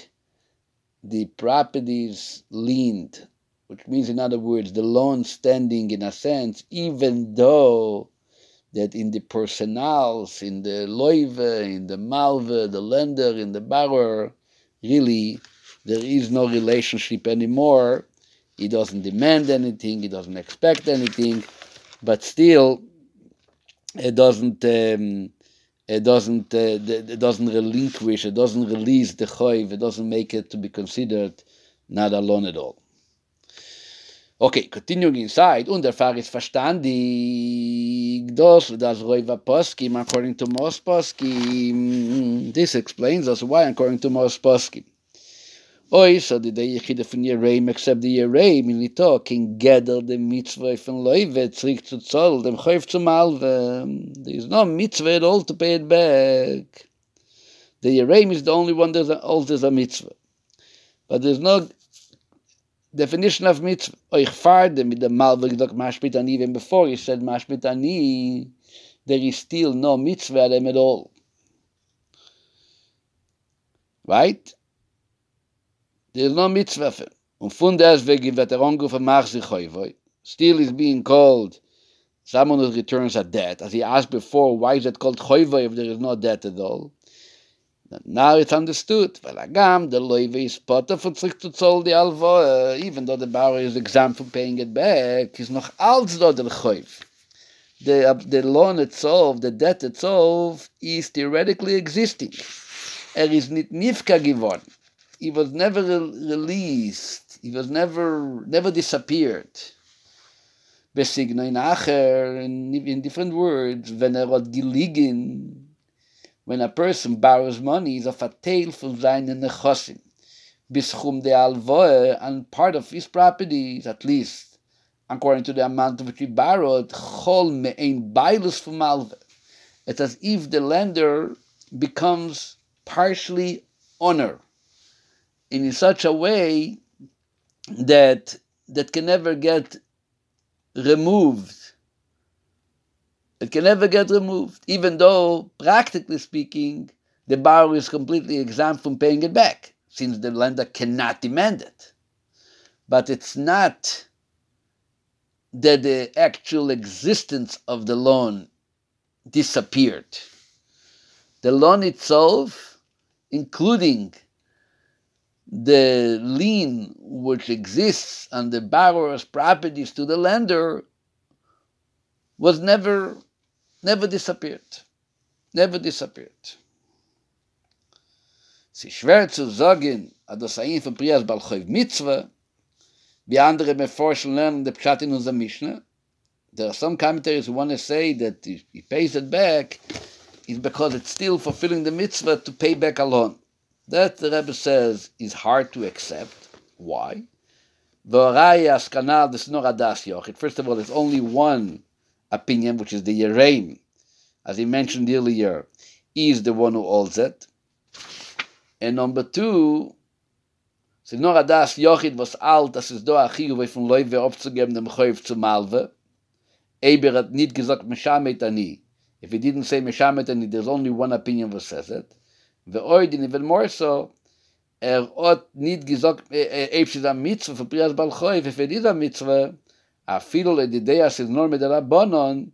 the properties liened, which means, in other words, the loan standing in a sense, even though that in the personals, in the loive, in the malve, the lender, in the borrower, really, there is no relationship anymore. He doesn't demand anything, he doesn't expect anything, but still, it doesn't relinquish, it doesn't release the choiv, it doesn't make it to be considered not alone at all. Okay, continuing inside, und der Pfarrer ist verstandig, das Reuva Poskim, according to Mos Poskim. This explains us why, according to Mos Poskim. Oi, so the Yechide von Yereim, except the Yereim, in Lito, can gather the mitzvah von Leuve, zurück zu Zoll, dem Chayv zum Alve. There is no mitzvah at all to pay it back. The Yereim is the only one that alters a mitzvah. But there's no definition of mitzvah. Euch farde mit dem Malve gedok mashpit ani. Even before he said mashpit ani, there is still no mitzvah them at all. Right? There is no mitzvah for him. And from deswegen wird angerufen, mach sich choivoi. Still is being called someone who returns a debt. As he asked before, why is it called choivoi if there is no debt at all? Now it's understood. Even though the borrower is exempt from paying it back, is noch als do der choiv. The loan itself, the debt itself, is theoretically existing. Is nit nifka geworden. He was never released. He was never disappeared. In different words, when geliegen. When a person borrows money, he's of a tail from seine Nechosim, bischum de alvoe, and part of his properties, at least, according to the amount which he borrowed, chol me'ein bailus from alve. It's as if the lender becomes partially honor, in such a way that can never get removed. It can never get removed, even though, practically speaking, the borrower is completely exempt from paying it back, since the lender cannot demand it. But it's not that the actual existence of the loan disappeared. The loan itself, including the lien which exists on the borrower's properties to the lender, was never disappeared. Never disappeared. Sie schwer zu sagen, dass ein von Prias Balchoiv Mitzvah, wie andere Meforschen lernen, the Pshat in unserer Mishnah. There are some commentaries who want to say that if he pays it back, it's because it's still fulfilling the mitzvah to pay back a loan. That, the Rebbe says, is hard to accept. Why? First of all, there's only one opinion, which is the Yereim, as he mentioned earlier, is the one who holds it. And number two, if he didn't say Meshamet Ani, there's only one opinion which says it. Ve'oidin, even more so, nid gizok eipshizam mitzvah for priyas balchoiv. If it is a mitzvah, afilo ledideyas is norme de rabbanon.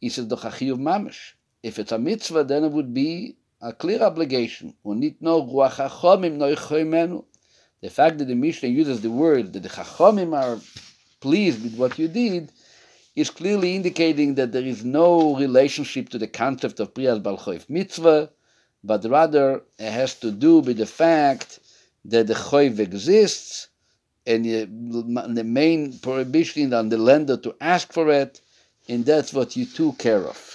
He says dochachiyuv mamish. If it's a mitzvah, then it would be a clear obligation. Unitno ruach hachomim noichoimenu. The fact that the Mishnah uses the word that the chachomim are pleased with what you did is clearly indicating that there is no relationship to the concept of priyas balchoiv mitzvah, but rather it has to do with the fact that the choiv exists and the main prohibition on the lender to ask for it, and that's what you took care of.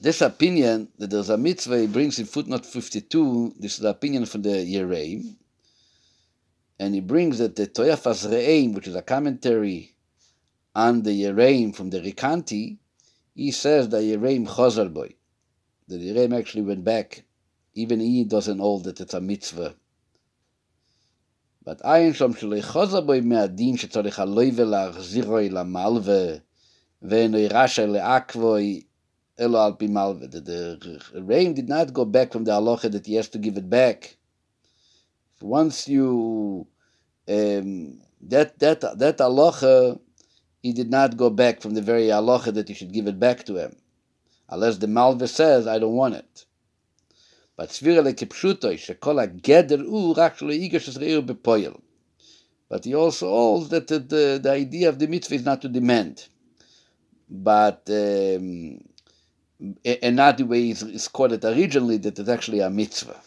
This opinion that there's a mitzvah, he brings in footnote 52, this is the opinion from the Yereim, and he brings that the Toyaf Azreim, which is a commentary on the Yereim from the Rikanti, he says that Yereim Chazal boy, that Yereim actually went back. Even he doesn't hold that it's a mitzvah. But Ayin Shom Shalei Chazal boy me'adin shetzorich aloi ve'lachziroi la'malve ve'enoi rasha le'akvoi elo al pi malve. The Yereim did not go back from the halacha that he has to give it back. Once you that halacha, he did not go back from the very halacha that you should give it back to him, unless the malve says, I don't want it. But he also holds that the idea of the mitzvah is not to demand, but and not the way it's quoted originally, that it's actually a mitzvah.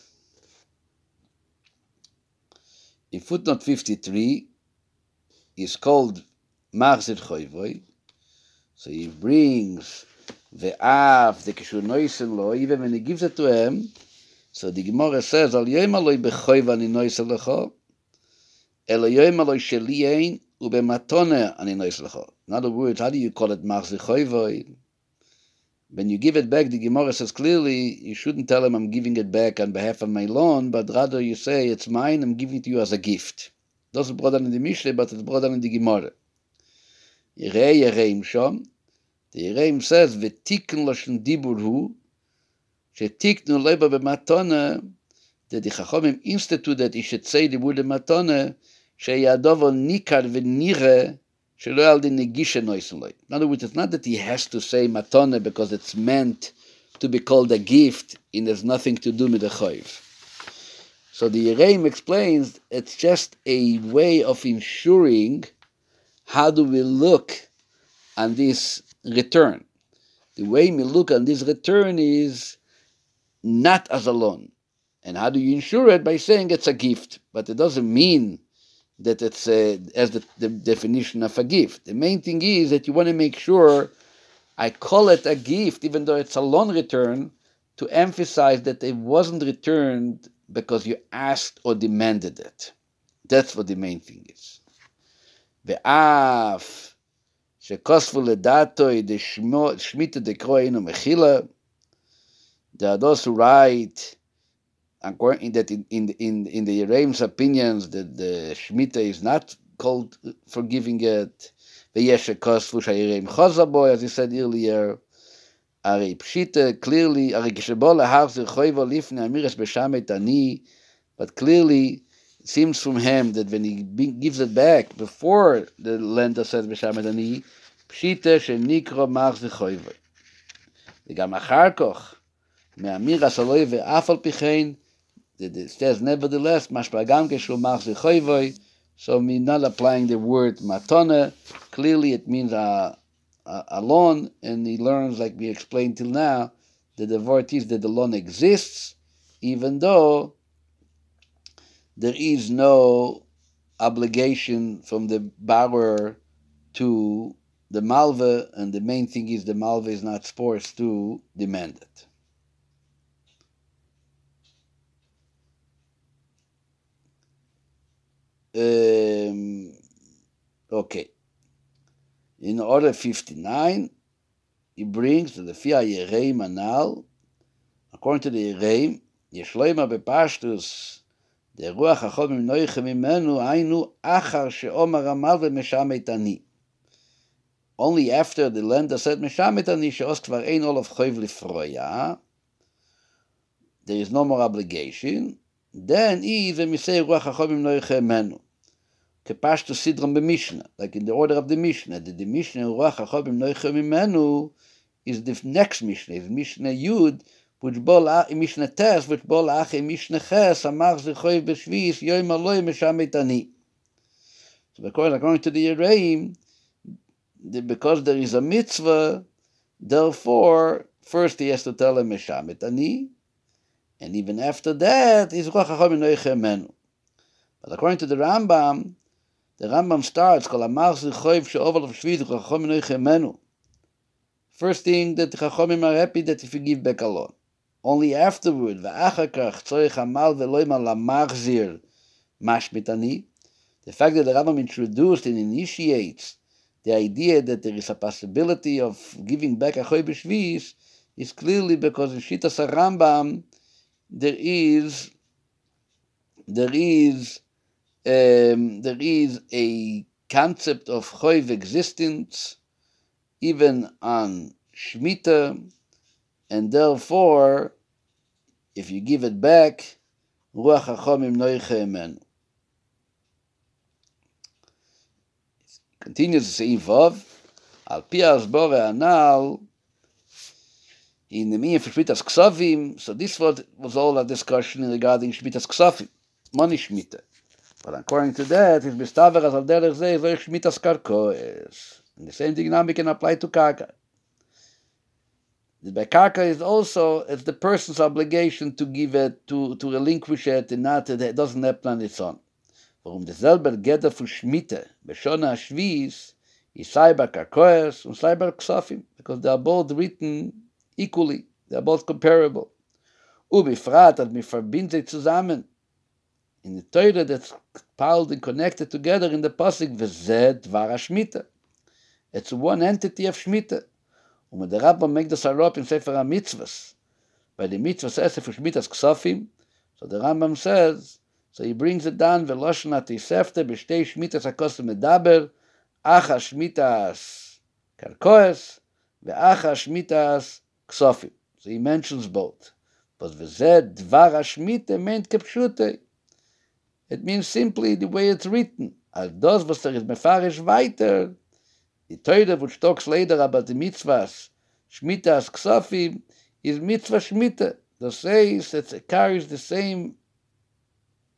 In footnote 53, it's called Machzir Choyvoy. So he brings the Av, the Kishur Noisen Lo, even when he gives it to him. So the Gemara says, Al Yoim Aloi B'Choyva Ani Noisen Lecho, El Yoim Aloi Sheli Ein U'B'Matone Ani Noisen Lecho. In other words, how do you call it Machzir Choyvoy? When you give it back, the Gemara says clearly, you shouldn't tell him, I'm giving it back on behalf of my loan, but rather you say, it's mine, I'm giving it to you as a gift. It doesn't brought down in the Mishnah, but it's brought down in the Gemara. Yereim Shom. The Yereim says, V'tikn lashon dibur hu, shetiknu leiba b'matona, that the Chachomim instituted that he should say the word matona, sheyadovo nikar v'nire, in other words, it's not that he has to say matone because it's meant to be called a gift and there's nothing to do with the choiv. So the Yereim explains it's just a way of ensuring how do we look on this return. The way we look on this return is not as a loan. And how do you ensure it? By saying it's a gift. But it doesn't mean that it's as the definition of a gift. The main thing is that you want to make sure I call it a gift, even though it's a loan return, to emphasize that it wasn't returned because you asked or demanded it. That's what the main thing is. Ve'af shekosvu ledatoi deshmita dekro eino mechila. There are those who write that in the Yereim's opinions that the Shemitah is not called for giving it. As he said earlier, clearly, but clearly it seems from him that when he gives it back before the lender says B'Shamet Ani, Pshita shenikro machzir choivoy. V'gam achar koch me'amir asaloi ve'afal pichein. It says, nevertheless, so we're not applying the word matone. Clearly, it means a loan, and he learns, like we explained till now, that the word is that the loan exists, even though there is no obligation from the borrower to the malva, and the main thing is the malva is not forced to demand it. Okay. In order 59, he brings the Fia Yereim Anal. According to the Yereim, Yeshleima bepashtus, the Ruach HaChomim Noiche Mimenu, Ainu Achar She'omar Amal veMeshamet Ani. Only after the lender said Meshamet Ani, She'os Kvar Ein Olav Choiv Lifroya, there is no more obligation, then he the Misei Ruach HaChomim Noiche Mimenu. Kepashtu Sidram b'Mishnah, like in the order of the Mishnah. The Mishnah Ruach HaChomim Noiche Mimenu is the next Mishnah, is Mishnah Yud, which bol Mishnah Tes, which bol Ache Mishnah Ches, Amar Zichoiv B'Shvis, Yoim Aloi Meshamet Ani. So because according to the Yereim, because there is a mitzvah, therefore, first he has to tell him Meshamet Ani, and even after that, is Ruach HaChomim Noiche Mimenu. But according to the Rambam starts, Kol Amar Zichoiv She'oval B'Shvis, Ruach HaChomim Noiche Mimenu. First thing that the Chachomim are happy that if you give back a loan. Only afterward, the fact that the Rambam introduced and initiates the idea that there is a possibility of giving back a Choy B'Shvis is clearly because in Shitas HaRambam there is a concept of Choy existence even on Shemitah, and therefore, if you give it back, Ruach HaChomim Noiche Mimenu. Continues to say, Vav, Al Pi HaAsbara Anal, in the meaning of Shmitas Ksavim, so this was all a discussion regarding Shmitas Ksavim, money Shemitah. But according to that, it's Mistaver as Al Derech Zeh, Zoich Shmitas Karkoes. And the same dynamic can apply to karka. The karka is also, it's the person's obligation to give it, to relinquish it, and not, it doesn't happen on its own. Warum derselbe Geder von Shemitah, Beshona HaShvis, is Saiba Karkoes and Saiba Ksafim, because they are both written equally, they are both comparable. Ubifrat, and we verbind sie zusammen. In the Torah that's piled and connected together in the Pasuk, V'zeh Dvar HaShemitah. It's one entity of Shemitah. And the Rambam makes this up in Sefer HaMitzvahs. By the mitzvah says, for Shemitah's Ksafim, so the Rambam says, so he brings it down, Veloshna Tisefte, B'shtei Shemitah's HaKos Medaber, Acha Shemitah's Karkoes, Ve'acha Shemitah's Ksafim. So he mentions both. But V'zeh Dvar HaShemitah meant Kepshutei. It means simply the way it's written. Al das, was there is mefarish weiter, the Torah which talks later about the mitzvahs, Shemitah's Ksafim, is mitzvah Shemitah. The says that it carries the same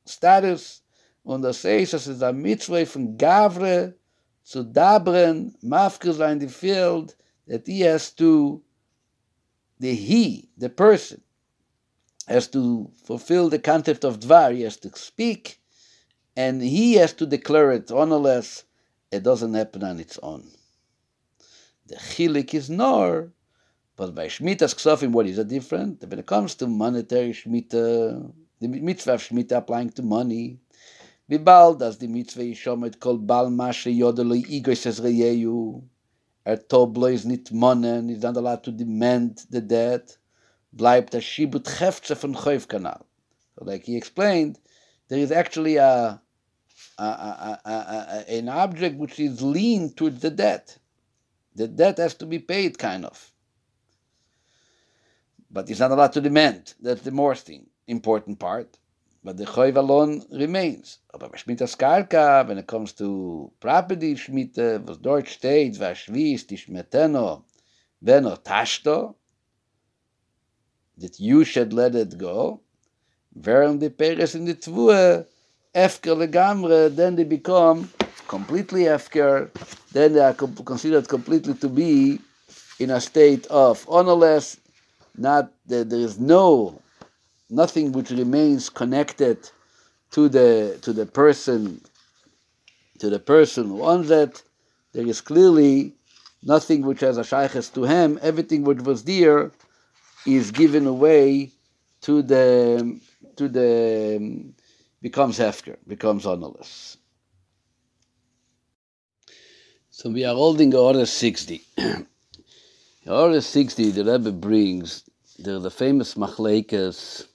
status, and the says that it's a mitzvah from Gavre to Dabren, Mafkir in the field, that he has to, the person, has to fulfill the concept of Dvar, he has to speak, and he has to declare it, unless it doesn't happen on its own. The chilik is nor, but by Shemitah's Ksafim, what is it different? When it comes to monetary Shemitah, the mitzvah of Shemitah applying to money, Bibal does the mitzvah Yishomet kol bal mashe yodoloi igos ezreyehu, Ertoblo is nitmonen, is not allowed to demand the debt, bleibt a shibut hefze von choiv kanal. So like he explained, there is actually an object which is lean towards the debt. The debt has to be paid, kind of. But it's not allowed to demand. That's the more important part. But the choiv alone remains. But Shemitah's karka, when it comes to property, Shemitah, was dort steht, vashvis, tishmeteno, beno tashto, that you should let it go, verum de peres in the tvua, Efker legamre, then they become completely Efker, then they are considered completely to be in a state of honorless, not that there is nothing which remains connected to the person who owns it. There is clearly nothing which has a shaykhus to him. Everything which was dear is given away becomes hefker, becomes honorless. So we are holding Order 60. Order 60, the Rebbe brings the famous machlekes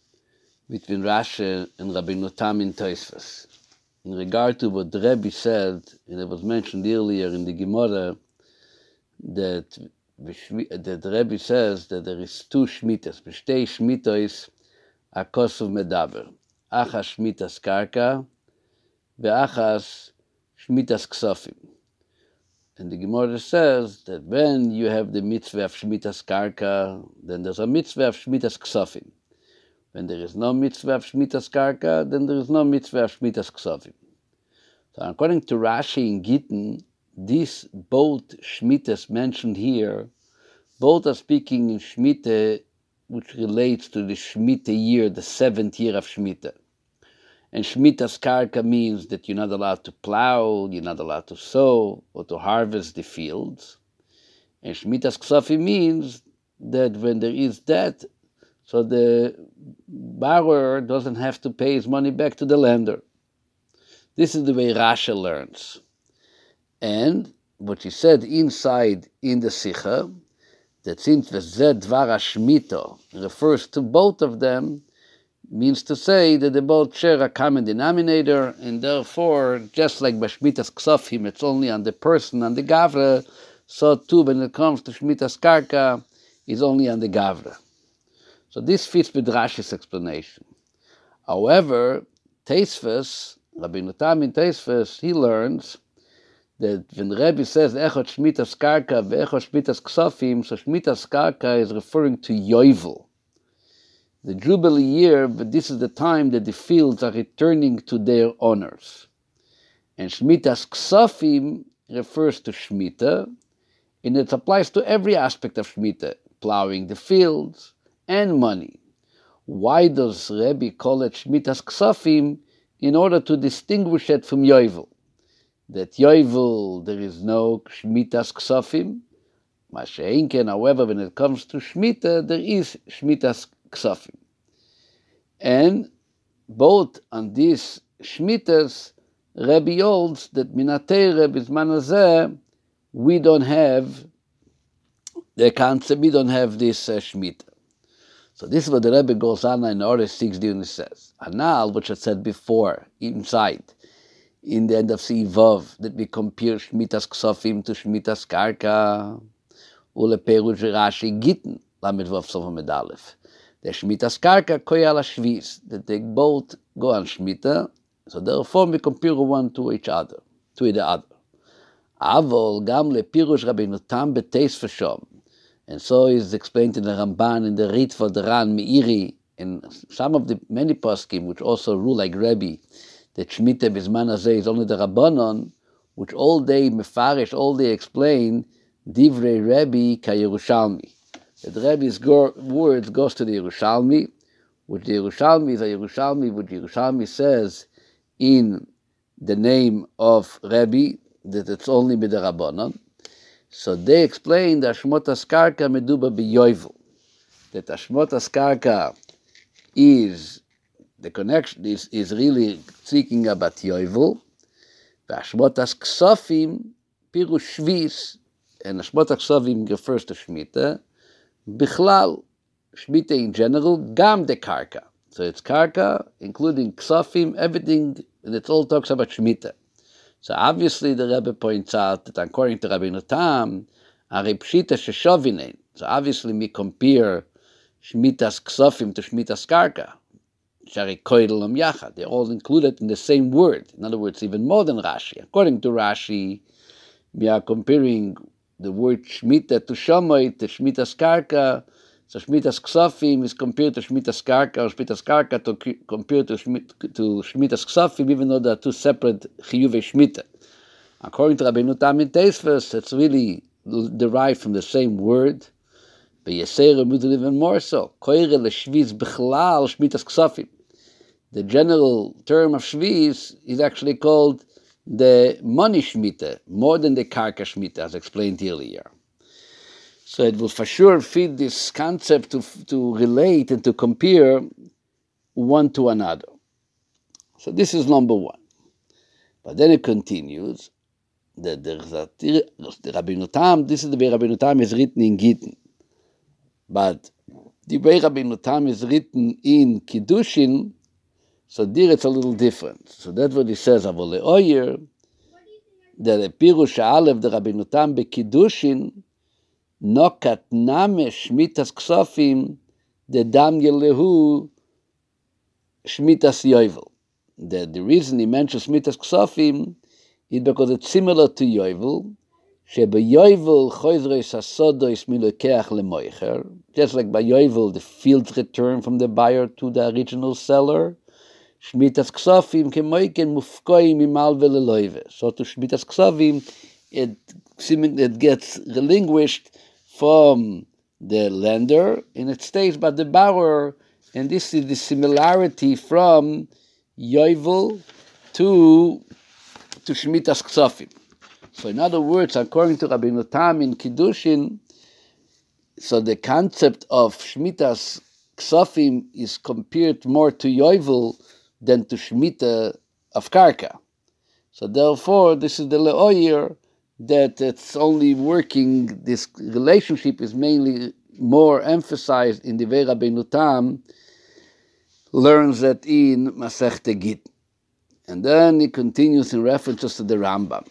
between Rashi and Rabbeinu Tam in Tosfos. In regard to what the Rebbe said, and it was mentioned earlier in the Gemara, that the Rebbe says that there is two Shmitas, Beshtei Shmitas, Akos of Medaber, Achas Shmitas Karka, Ve'achas Shmitas Ksofim. And the Gemara says that when you have the mitzvah of Shmitas Karka, then there's a mitzvah of Shmitas Ksofim. When there is no mitzvah of Shmitas Karka, then there is no mitzvah of Shmitas Ksofim. So according to Rashi in Gittin, these both Shmitas mentioned here, both are speaking in Shmita, which relates to the Shmita year, the seventh year of Shmita. And Shmitas Karka means that you're not allowed to plow, you're not allowed to sow, or to harvest the fields. And Shmitas Ksofim means that when there is debt, so the borrower doesn't have to pay his money back to the lender. This is the way Rashi learns. And what he said inside in the Sikha, that since V'zeh Dvar HaShmita refers to both of them, means to say that they both share a common denominator, and therefore, just like Shmitas Ksofim, it's only on the person, on the Gavra, so too when it comes to Shmitas Karka, it's only on the Gavra. So this fits with Rashi's explanation. However, Tosfos, Rabbeinu Tam in Tosfos, he learns that when Rebbe says Echot Shmitas Karka ve'Echot Shmitas Ksofim, so Shmitas Karka is referring to Yovel, the Jubilee year, but this is the time that the fields are returning to their owners. And Shmitas Ksofim refers to Shmita, and it applies to every aspect of Shmita, plowing the fields and money. Why does Rebbe call it Shmitas Ksofim? In order to distinguish it from Yovel. That Yovel, there is no Shmitas Ksofim. Masha'inken, however, when it comes to Shmita, there is Shmitas Ksofim. And both on these Shmitas, Rebbe holds that Minatei Rebbe Zmanazeh, we don't have the concept, we don't have this Shmita. So this is what the Rebbe goes on in Order 60, and he says, Anal, which I said before, inside, in the end of Seivav, that we compare Shmitas Ksofim to Shmitas Karka, Uleperuj Rashi Gittin, Lamed Vav Sof Hamed Aleph. The Shmitas Karka, Koyal HaShvis, that they both go on Shmita, so therefore we compare one to each other, to the other. Avol Gam Lepiruj Rabbeinu Tam Beteis Fashom. And so is explained in the Ramban, in the Ritva, the Ran, Meiri, and some of the many poskim, which also rule like Rebbe, that Shmita Bizman Hazeh is only the Rabbanon, which all day mefarish, all day explain, Divrei Rebbe Kayerushalmi. That Rebbe's words goes to the Yerushalmi, which the Yerushalmi is a Yerushalmi, which Yerushalmi says in the name of Rebbe, that it's only with the Rabbanon. So they explained that Shmotas Karka meduba b'Yovel, that Shmotas Karka is the connection is really speaking about Yovel. Shmotas Ksofim pirush Shvis, and Shmotas Ksofim refers to Shmita. Bichlal Shmita in general, gam de Karka. So it's Karka, including Ksofim, everything, and it all talks about Shmita. So obviously the Rebbe points out that according to Rabbeinu Tam, Aripshita Sheshovinen. So obviously we compare Shmitas Ksofim to Shmitas Karka. Sharikoidelam Yacha. They're all included in the same word. In other words, even more than Rashi. According to Rashi, we are comparing the word Shmita to Shomoit, to Shmitas Karka. So Shmitas Ksofim is compared to Shmitas Karka, or Shmitas Karka to compared to Shmitas Ksofim, even though they are two separate Chiyuvei Shmita. According to Rabbeinu Tam in Tosfos, it's really derived from the same word. But Yesera moves it even more so. Koire leShviz Bichlal Shmitas Ksofim. The general term of Shviz is actually called the money Shmita, more than the Karka Shmita, as explained earlier. So it will for sure fit this concept to relate and to compare one to another. So this is number one. But then it continues. there's a Rabbeinu Tam. This is the way Rabbeinu Tam is written in Gittin, but the way Rabbeinu Tam is written in Kiddushin, so there it's a little different. So that's what he says. Avole Oyer, that a Pirush Aleph, the Rabbeinu Tam be Kiddushin, no katname shmitas ksofim, the dam yelehu shmitas yovel. The reason he mentions shmitas ksofim is because it's similar to yovel. Sheba yovel choizreis hasodois milokeach lemoicher. Just like by yovel, the fields return from the buyer to the original seller. Shmitas ksofim kemoiken mufkoim imal veleloive. So to shmitas ksofim, it gets relinquished from the lender and it stays by the borrower, and this is the similarity from Yovel to Shmitas Ksofim. So in other words, according to Rabbeinu Tam in Kiddushin, so the concept of Shmitas Ksofim is compared more to Yovel than to Shmita of Karka. So therefore, this is the Le'oyer, that it's only working, this relationship is mainly more emphasized in the way Rabbeinu Tam learns that in Masechta Gittin. And then he continues in references to the Rambam.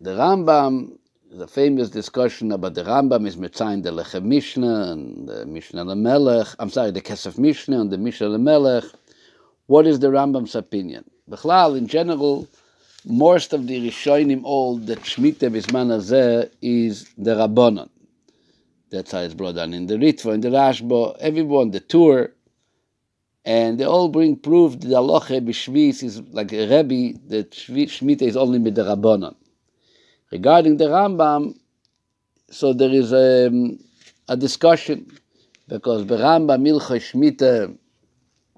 The Rambam, the famous discussion about the Rambam is Metzayin the Lechem Mishnah and the Mishnah Lemelech, the Kesef Mishnah and the Mishnah Lemelech. What is the Rambam's opinion? Bechlal, in general, most of the Rishonim hold that Shemitah Bisman Hazeh is the Rabbanon. That's how it's brought down in the Ritva, in the Rashba, everyone, the Tur, and they all bring proof that the Halacha B'Shvis is like a Rebbe, that Shemitah is only with the Rabbanon. Regarding the Rambam, so there is a discussion, because the Rambam, Milchei Shemitah,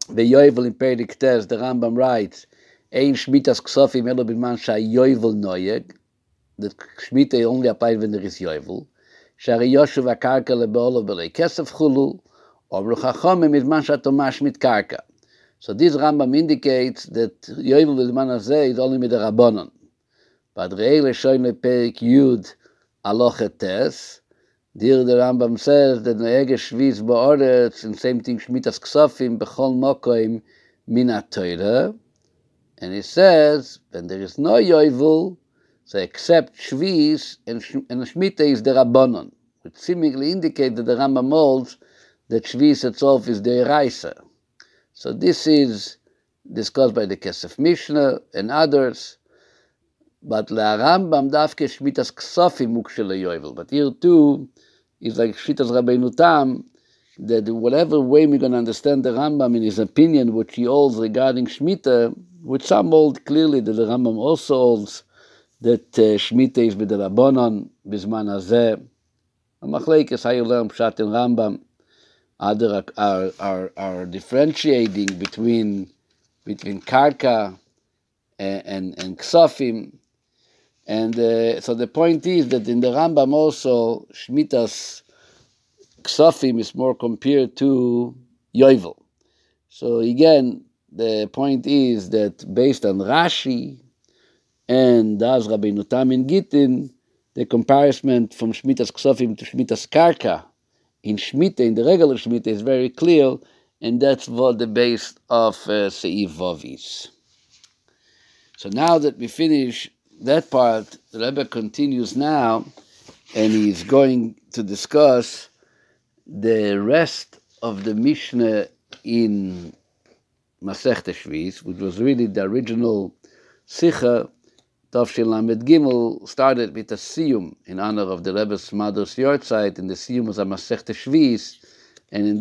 the Yovel in Perek Tes, the Rambam writes, Ein Shmitas Ksofim elo b'man sha'yovel noyeg, that Shmita only applies when there is yovel. Shari Yoshu v'karka lebe'olo b'lei kesef chulu, obru chachomim b'man sha'toma shmit karka. So this Rambam indicates that yovel b'man hazeh is only with the Rabbanon. But re'ei l'shoin le'perik yud alochet tes, there the Rambam says that noyeg shviz ba'oretz, and same thing Shmitas Ksofim b'chol mokoim min ha'torah. And he says, when there is no yovel, so except Shvis, and Shemitah is the Rabbanon, which seemingly indicates that the Rambam holds that Shvis itself is the Eraisa. So this is discussed by the Kesef Mishnah and others, but la Rambam dafke Shmitas Ksofim ukshel yovel. But here too, it's like Shitas Rabbeinu Tam, that whatever way we're going to understand the Rambam in his opinion, which he holds regarding Shemitah, which some hold clearly that the Rambam also holds that Shemitah is with the Rabbanon, Bisman Hazeh. Machlekes is how you learn Pshat and Rambam. Other are differentiating between Karka and Ksofim. And so the point is that in the Rambam also, Shemitah's Ksofim is more compared to Yovel. So again, the point is that based on Rashi and Das Rabbeinu Tam in Gittin, the comparison from Shmitas Ksofim to Shmitas Karka in Shemitah, in the regular Shemitah, is very clear, and that's what the base of Seif Vav is. So now that we finish that part, the Rebbe continues now, and he's going to discuss the rest of the Mishnah in Masechta Shvis, which was really the original Sicha. Tov Shin Lamed Gimel started with a Siyum in honor of the Rebbe's mother's yahrzeit, and the Siyum was a Masechta Shvis, and in